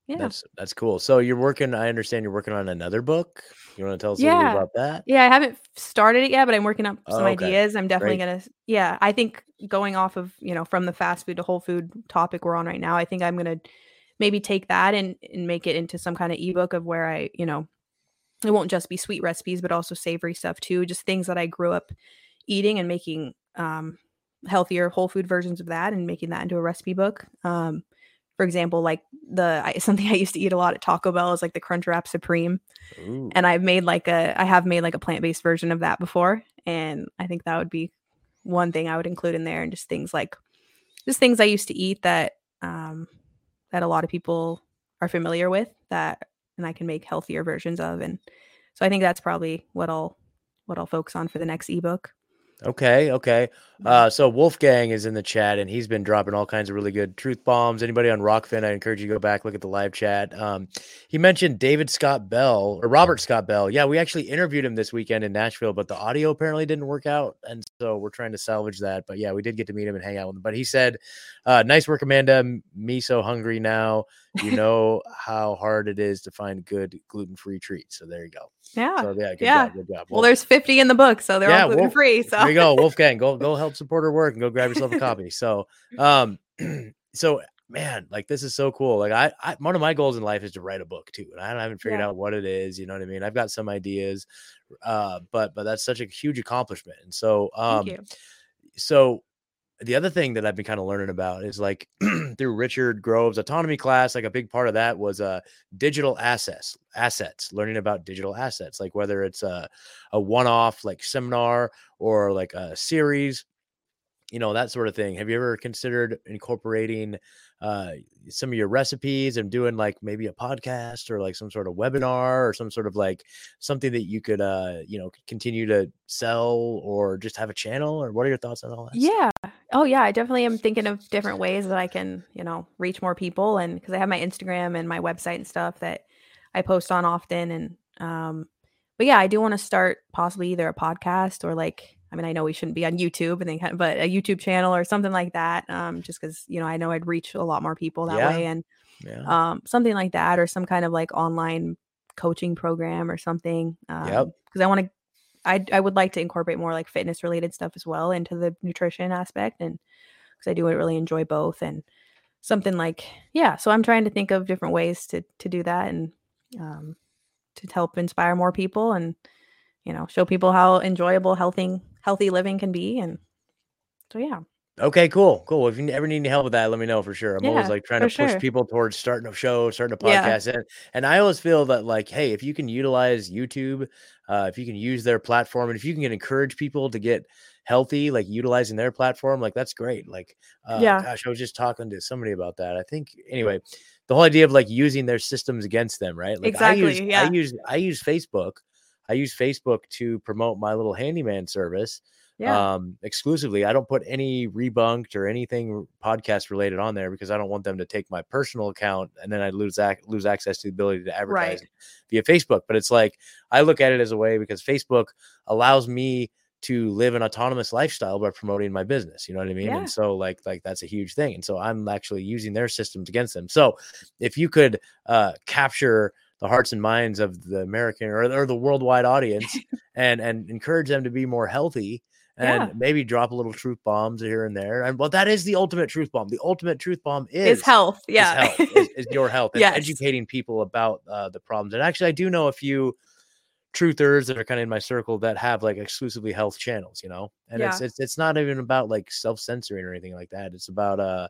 yeah, that's cool. So you're working, I understand you're working on another book. You want to tell us a little bit about that? Yeah, I haven't started it yet, but I'm working up some ideas. I'm definitely gonna, I think going off of, you know, from the fast food to whole food topic we're on right now, I think I'm gonna maybe take that and make it into some kind of ebook of where I, you know, it won't just be sweet recipes, but also savory stuff too. Just things that I grew up eating and making, healthier whole food versions of that, and making that into a recipe book. For example, like something I used to eat a lot at Taco Bell is like the Crunchwrap Supreme. Ooh. And I have made like a plant-based version of that before. And I think that would be one thing I would include in there, and just things I used to eat that, that a lot of people are familiar with that, and I can make healthier versions of. And so I think that's probably what I'll focus on for the next ebook. Okay. So Wolfgang is in the chat, and he's been dropping all kinds of really good truth bombs. Anybody on Rockfin, I encourage you to go back, look at the live chat. He mentioned Robert Scott Bell. Yeah, we actually interviewed him this weekend in Nashville, but the audio apparently didn't work out, and so we're trying to salvage that. But yeah, we did get to meet him and hang out with him. But he said, nice work, Amanda. Me so hungry now. You know how hard it is to find good gluten-free treats. So there you go. Yeah. So, yeah. Good job. Well, there's 50 in the book, so they're all gluten-free. So there you go, Wolfgang. Go help support her work and go grab yourself a copy. So, man, like this is so cool. Like I one of my goals in life is to write a book too, and I haven't figured out what it is. You know what I mean? I've got some ideas, but that's such a huge accomplishment. And so, thank you. So. The other thing that I've been kind of learning about is like through Richard Grove's autonomy class, like a big part of that was digital assets, learning about digital assets, like whether it's a one-off like seminar or like a series, you know, that sort of thing. Have you ever considered incorporating some of your recipes and doing like maybe a podcast or like some sort of webinar or some sort of like something that you could, you know, continue to sell or just have a channel? Or what are your thoughts on all that? Yeah. Oh yeah, I definitely am thinking of different ways that I can, you know, reach more people. And because I have my Instagram and my website and stuff that I post on often. And, but yeah, I do want to start possibly either a podcast or like, I mean, I know we shouldn't be on YouTube but a YouTube channel or something like that. Just cause, you know, I know I'd reach a lot more people that way. And, something like that, or some kind of like online coaching program or something. Cause I would like to incorporate more like fitness related stuff as well into the nutrition aspect. And because I do really enjoy both, and something like, so I'm trying to think of different ways to do that, and to help inspire more people, and, you know, show people how enjoyable healthy living can be. And so, okay, cool. If you ever need any help with that, let me know for sure. I'm always like trying to push people towards starting a show, starting a podcast. And I always feel that like, hey, if you can utilize YouTube, if you can use their platform, and if you can encourage people to get, healthy, like utilizing their platform, like that's great. Like, gosh, I was just talking to somebody about that. I think anyway, the whole idea of like using their systems against them, right? Like exactly. I use Facebook. I use Facebook to promote my little handyman service. Yeah. Exclusively. I don't put any Rebunked or anything podcast related on there because I don't want them to take my personal account and then I lose access to the ability to advertise via Facebook. But it's like, I look at it as a way because Facebook allows me to live an autonomous lifestyle by promoting my business. You know what I mean? Yeah. And so like that's a huge thing. And so I'm actually using their systems against them. So if you could capture the hearts and minds of the American or the worldwide audience and encourage them to be more healthy, and maybe drop a little truth bombs here and there. And well, that is the ultimate truth bomb. The ultimate truth bomb is health. Yeah. Is your health and educating people about the problems. And actually I do know a few truthers that are kind of in my circle that have like exclusively health channels, you know, and it's not even about like self-censoring or anything like that. It's about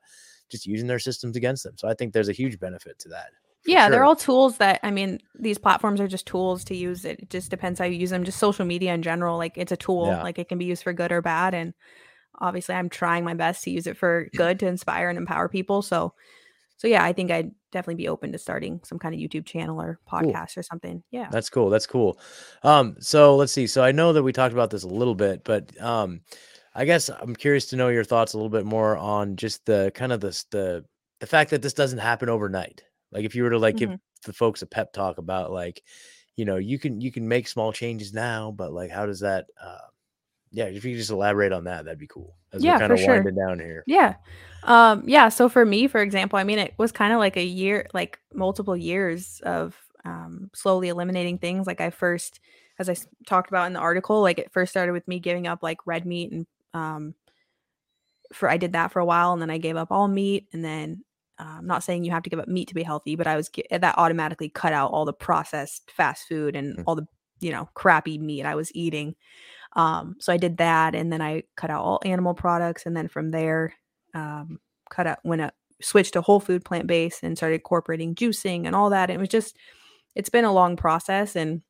just using their systems against them. So I think there's a huge benefit to that. Yeah, sure. They're all tools that, I mean, these platforms are just tools to use. It just depends how you use them. Just social media in general, like it's a tool, like it can be used for good or bad. And obviously I'm trying my best to use it for good, to inspire and empower people. So yeah, I think I'd definitely be open to starting some kind of YouTube channel or podcast or something. Yeah, that's cool. That's cool. So let's see. So I know that we talked about this a little bit, but I guess I'm curious to know your thoughts a little bit more on just the kind of this, the fact that this doesn't happen overnight. Like if you were to like give the folks a pep talk about like, you know, you can make small changes now, but like, how does that, if you could just elaborate on that, that'd be cool. As we're kind of winding down here. Yeah. So for me, for example, I mean, it was kind of like a year, like multiple years of slowly eliminating things. Like I first, as I talked about in the article, like it first started with me giving up like red meat and I did that for a while and then I gave up all meat and then, I'm not saying you have to give up meat to be healthy, but I was that automatically cut out all the processed fast food and all the, you know, crappy meat I was eating. So I did that and then I cut out all animal products. And then from there, cut out when I switched to whole food, plant-based and started incorporating juicing and all that. It was just, it's been a long process. And,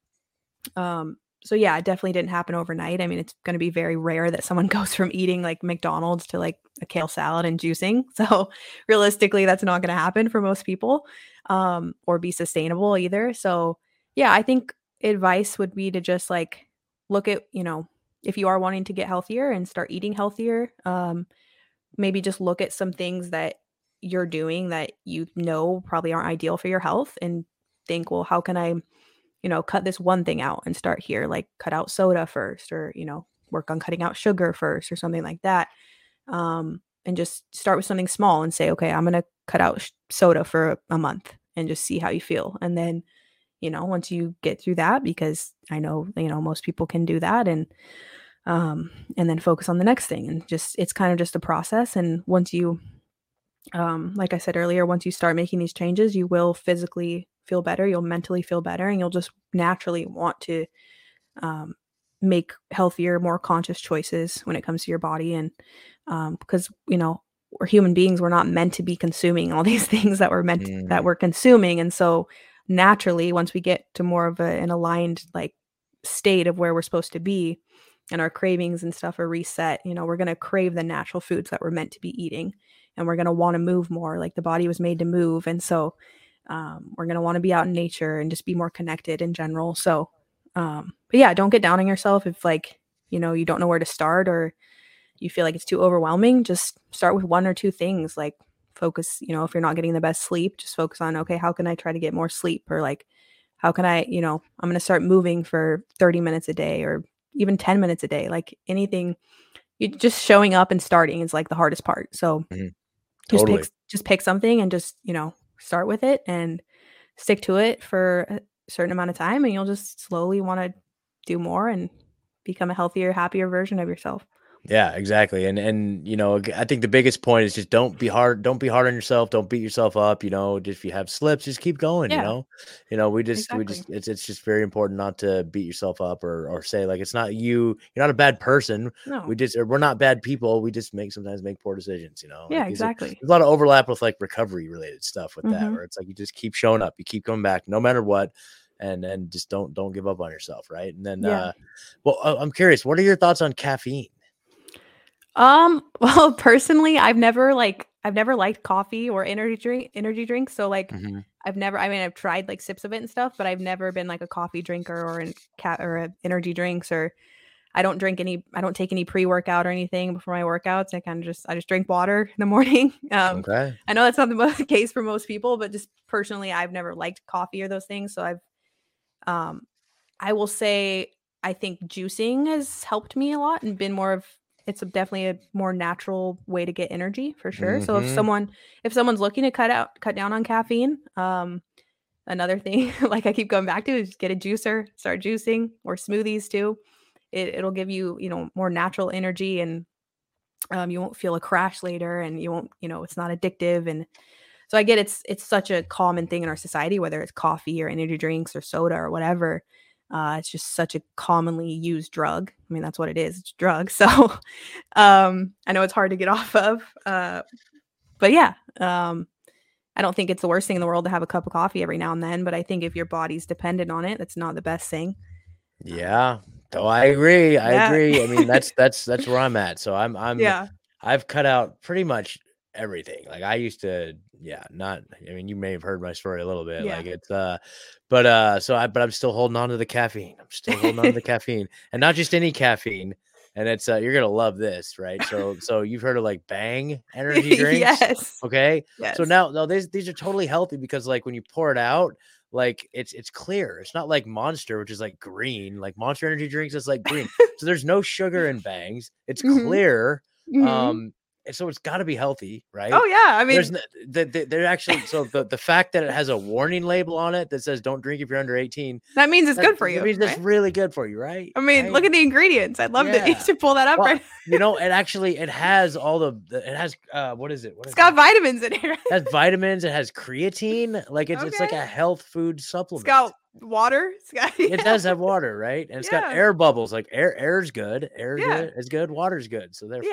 so yeah, it definitely didn't happen overnight. I mean, it's going to be very rare that someone goes from eating like McDonald's to like a kale salad and juicing. So realistically, that's not going to happen for most people or be sustainable either. So yeah, I think advice would be to just like look at, you know, if you are wanting to get healthier and start eating healthier, maybe just look at some things that you're doing that you know probably aren't ideal for your health and think, well, how can I, you know, cut this one thing out and start here, like cut out soda first or, you know, work on cutting out sugar first or something like that. And just start with something small and say, okay, I'm going to cut out soda for a month and just see how you feel. And then, you know, once you get through that, because I know, you know, most people can do that and then focus on the next thing and just, it's kind of just a process. And once you, like I said earlier, once you start making these changes, you will physically feel better, you'll mentally feel better, and you'll just naturally want to make healthier, more conscious choices when it comes to your body. And because, you know, we're human beings, we're not meant to be consuming all these things that we're meant that we're consuming. And so naturally, once we get to more of an aligned like state of where we're supposed to be and our cravings and stuff are reset, you know, we're going to crave the natural foods that we're meant to be eating, and we're going to want to move more, like the body was made to move. And so we're going to want to be out in nature and just be more connected in general. So, but yeah, don't get down on yourself. If like, you know, you don't know where to start or you feel like it's too overwhelming, just start with one or two things, like focus, you know, if you're not getting the best sleep, just focus on, okay, how can I try to get more sleep? Or like, how can I, you know, I'm going to start moving for 30 minutes a day or even 10 minutes a day, like anything. You just showing up and starting is like the hardest part. So totally. just pick something and just, you know, start with it and stick to it for a certain amount of time, and you'll just slowly want to do more and become a healthier, happier version of yourself. Yeah, exactly. And, you know, I think the biggest point is just don't be hard on yourself. Don't beat yourself up. You know, just if you have slips, just keep going, you know, we just, it's just very important not to beat yourself up or say like, it's not you, you're not a bad person. No. We're not bad people. We just sometimes make poor decisions, you know? Yeah, like, exactly. There's a lot of overlap with like recovery related stuff with that, where it's like, you just keep showing up, you keep coming back no matter what. And just don't give up on yourself. Right. And then, well, I'm curious, what are your thoughts on caffeine? Well, personally, I've never liked coffee or energy drinks. So like, I've tried like sips of it and stuff, but I've never been like a coffee drinker or energy drinks, or I don't take any pre-workout or anything before my workouts. I just drink water in the morning. Okay. I know that's not the most case for most people, but just personally, I've never liked coffee or those things. So I will say, I think juicing has helped me a lot and been more of, it's definitely a more natural way to get energy for sure. Mm-hmm. So if someone's looking to cut down on caffeine, another thing, like I keep going back to, is just get a juicer, start juicing, or smoothies too. It'll give you, more natural energy, and you won't feel a crash later, and you won't, it's not addictive. And so I get it's such a common thing in our society, whether it's coffee or energy drinks or soda or whatever. It's just such a commonly used drug. I mean, that's what it is. It's a drug. So I know it's hard to get off of. But yeah, I don't think it's the worst thing in the world to have a cup of coffee every now and then. But I think if your body's dependent on it, that's not the best thing. Yeah. Oh, I agree. I agree. I mean, that's where I'm at. So I've cut out pretty much everything. Like I used to, you may have heard my story a little bit. Yeah. Like it's, but I'm still holding on to the caffeine. And not just any caffeine. And it's, you're going to love this, right? So you've heard of like Bang energy drinks. Yes. Okay. Yes. So now these are totally healthy, because like when you pour it out, like it's clear. It's not like Monster, which is like green. Like Monster energy drinks, it's like green. So there's no sugar in Bangs. It's clear. Mm-hmm. And so it's got to be healthy, right? Oh yeah. I mean, they're actually. So the fact that it has a warning label on it that says "Don't drink if you're under 18," that means it's good for you. It means that's really good for you, right? I mean, look at the ingredients. I'd love to pull that up. Well, right. It actually it has vitamins in it. It has vitamins. It has creatine. Like it's like a health food supplement. It's got water. It does have water, right? And it's got air bubbles. Like air's good. Is good. Water's good. So there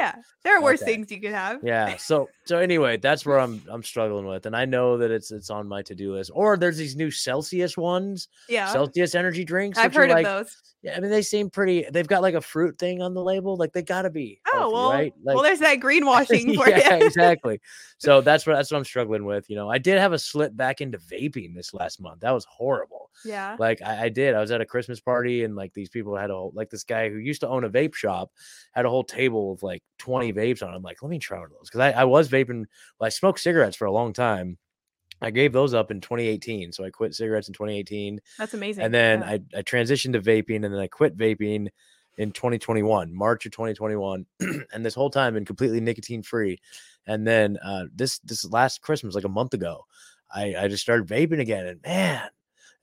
are worse things you could have. Yeah. So anyway, that's where I'm struggling with, and I know that it's on my to-do list. Or there's these new Celsius ones. Yeah. Celsius energy drinks. I've heard of those. Yeah, I mean, they seem pretty. They've got like a fruit thing on the label. Like they gotta be. Oh healthy, well. Right? Like, well, there's that greenwashing for you. Exactly. So that's what I'm struggling with. I did have a slip back into vaping this last month. That was horrible. Yeah. Like I did. I was at a Christmas party, and like these people had this guy who used to own a vape shop had a whole table of like 20 vapes on. I'm like, let me try one of those, because I was vaping. Well, I smoked cigarettes for a long time. I gave those up in 2018. So I quit cigarettes in 2018. That's amazing. And then I transitioned to vaping, and then I quit vaping in 2021, March of 2021. And this whole time been completely nicotine free. And then this last Christmas, like a month ago, I just started vaping again. And man,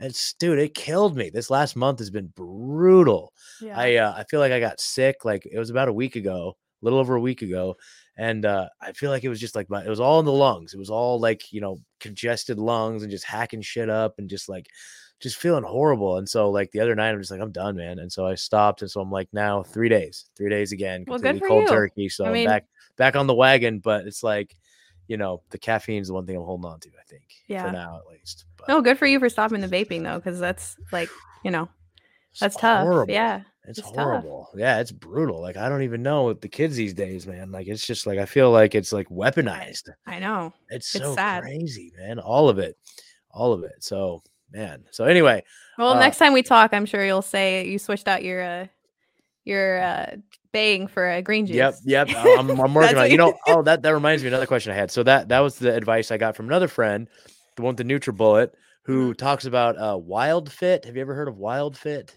it killed me. This last month has been brutal. Yeah. I feel like I got sick. Like it was about a little over a week ago. And I feel like it was just like it was all in the lungs. It was all like, congested lungs, and just hacking shit up, and just like just feeling horrible. And so like the other night, I'm just like, I'm done, man. And so I stopped. And so I'm like, now 3 days again, completely cold turkey. So I'm back on the wagon. But it's like, the caffeine is the one thing I'm holding on to, I think. Yeah. For now, at least. But, no, good for you for stopping the vaping, though, because that's like, that's tough. Horrible. Yeah. It's horrible. Tough. Yeah, it's brutal. Like I don't even know with the kids these days, man. Like it's just like I feel like it's like weaponized. I know. It's so sad. Crazy, man. All of it. So, man. So anyway, well, next time we talk, I'm sure you'll say you switched out your Bang for a green juice. Yep. I'm working on it. That reminds me of another question I had. So that was the advice I got from another friend, the one with the Nutribullet, who talks about Wild Fit. Have you ever heard of Wild Fit?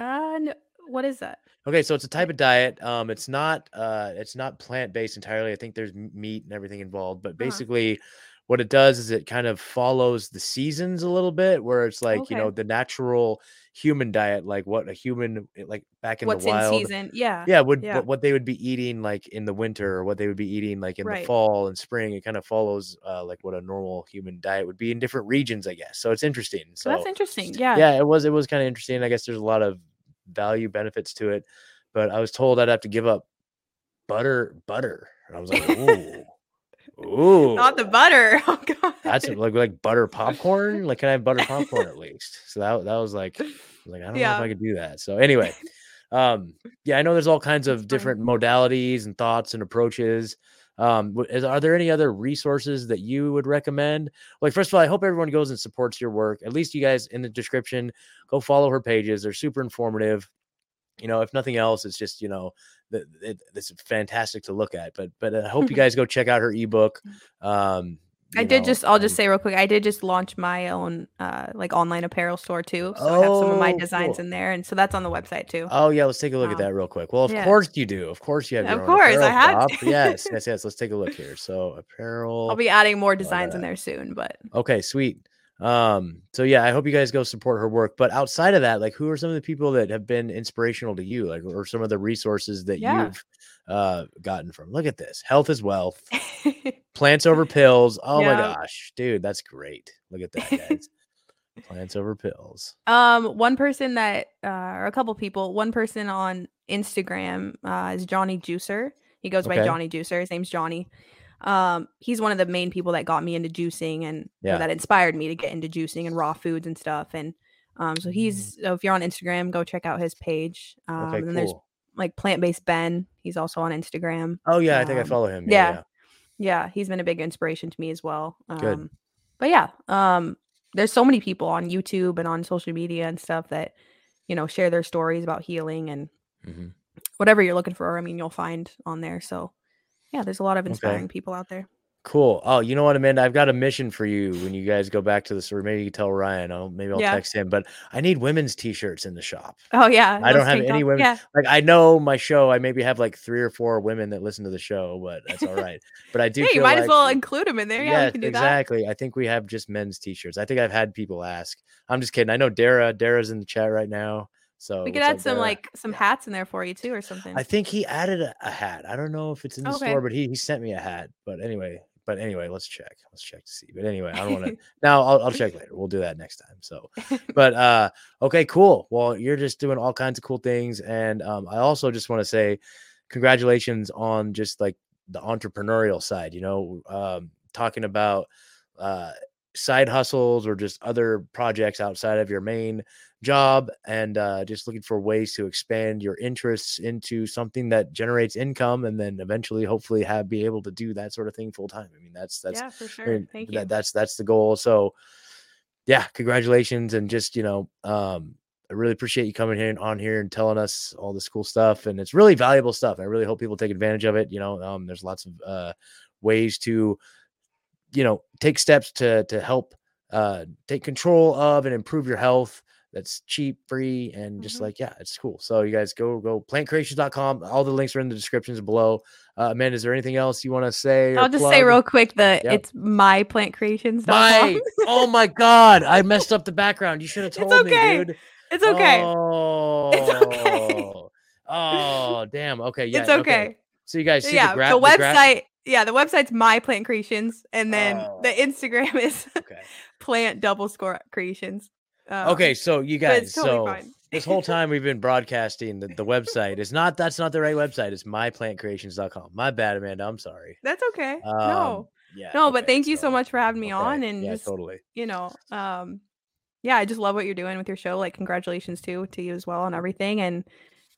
No. What is that? Okay, so it's a type of diet. It's not plant-based entirely. I think there's meat and everything involved, but basically what it does is it kind of follows the seasons a little bit, where it's like, the natural human diet, like what a human, like back in the wild. What's in season, what they would be eating like in the winter, or what they would be eating like in the fall and spring. It kind of follows like what a normal human diet would be in different regions, I guess. So it's interesting. So that's interesting. Yeah. Yeah, it was kind of interesting. I guess there's a lot of value benefits to it, but I was told I'd have to give up butter. And I was like, ooh. Ooh, not the butter. Oh god, that's like butter popcorn. Like, can I have butter popcorn at least? So that was like I don't know if I could do that. So anyway, Yeah, I know there's all kinds of different modalities and thoughts and approaches. Are there any other resources that you would recommend? Like, first of all, I hope everyone goes and supports your work. At least you guys in the description, go follow her pages. They're super informative. You know, if nothing else, it's just, you know, it's fantastic to look at, but I hope you guys go check out her ebook. I'll just say real quick, I did just launch my own like online apparel store too. So I have some of my designs in there. And so that's on the website too. Oh yeah. Let's take a look at that real quick. Well, of course you do. Of course you have your own apparel shop. Yes. Let's take a look here. So apparel. I'll be adding more designs in there soon, but. Okay, sweet. So yeah, I hope you guys go support her work, but outside of that, like who are some of the people that have been inspirational to you? Like, or some of the resources that you've, gotten from? Look at this. Health is wealth, plants over pills. Oh my gosh, dude, that's great. Look at that, guys. Plants over pills. One person that, or a couple people, one person on Instagram, is Johnny Juicer. He goes by Johnny Juicer. His name's Johnny. He's one of the main people that got me into juicing and that inspired me to get into juicing and raw foods and stuff. And, so so if you're on Instagram, go check out his page. And then there's like Plant-Based Ben. He's also on Instagram. Oh yeah. I think I follow him. Yeah. He's been a big inspiration to me as well. Good. But yeah, there's so many people on YouTube and on social media and stuff that, you know, share their stories about healing and whatever you're looking for. I mean, you'll find on there. So yeah, there's a lot of inspiring people out there. Cool. Oh, you know what, Amanda? I've got a mission for you when you guys go back to the store. Maybe you can tell Ryan. I'll text him. But I need women's T-shirts in the shop. Oh, yeah. I don't have any women. Yeah. Like, I know my show, I maybe have like 3 or 4 women that listen to the show, but that's all right. But I do feel you might as well include them in there. Yeah, we can do that. I think we have just men's T-shirts. I think I've had people ask. I'm just kidding. I know Dara's in the chat right now. So we could add some hats in there for you too, or something. I think he added a hat. I don't know if it's in the store, but he sent me a hat. But anyway, let's check to see. But anyway, I don't want to now. I'll check later. We'll do that next time. So, but okay, cool. Well, you're just doing all kinds of cool things, and I also just want to say congratulations on just like the entrepreneurial side. You know, talking about side hustles or just other projects outside of your main job, and just looking for ways to expand your interests into something that generates income, and then eventually hopefully be able to do that sort of thing full time. I mean, that's for sure. Thank you. That's the goal. So yeah, congratulations. And just, you know, I really appreciate you coming here and on here and telling us all this cool stuff. And it's really valuable stuff. I really hope people take advantage of it. You know, there's lots of ways to, you know, take steps to help take control of and improve your health. That's cheap, free, and just it's cool. So you guys go plantcreations.com. All the links are in the descriptions below. Amanda, is there anything else you want to say? I'll just say real quick that it's my plantcreations. Oh my God. I messed up the background. You should have told me, dude. It's okay. Oh, damn. Okay. Yeah. It's okay. So you guys see the website. The website's My Plant Creations. And then the Instagram is Plant _ Creations. So you guys, this whole time we've been broadcasting the website that's not the right website. It's myplantcreations.com. My bad, Amanda. I'm sorry. That's okay. But thank you so much for having me on. And I just love what you're doing with your show. Like, congratulations to you as well on everything. And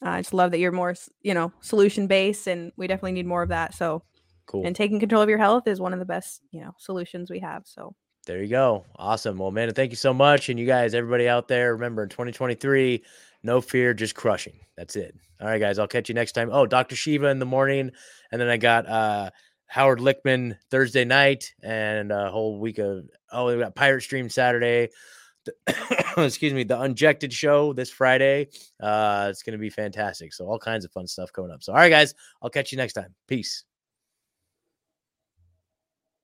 I just love that you're more, you know, solution based, and we definitely need more of that. So cool. And taking control of your health is one of the best, you know, solutions we have. So there you go. Awesome. Well, Amanda, thank you so much. And you guys, everybody out there, remember in 2023, no fear, just crushing. That's it. All right, guys, I'll catch you next time. Oh, Dr. Shiva in the morning. And then I got Howard Lichtman Thursday night, and a whole week of, we got Pirate Stream Saturday. Excuse me, the Unjected show this Friday. It's going to be fantastic. So all kinds of fun stuff coming up. So, all right, guys, I'll catch you next time. Peace.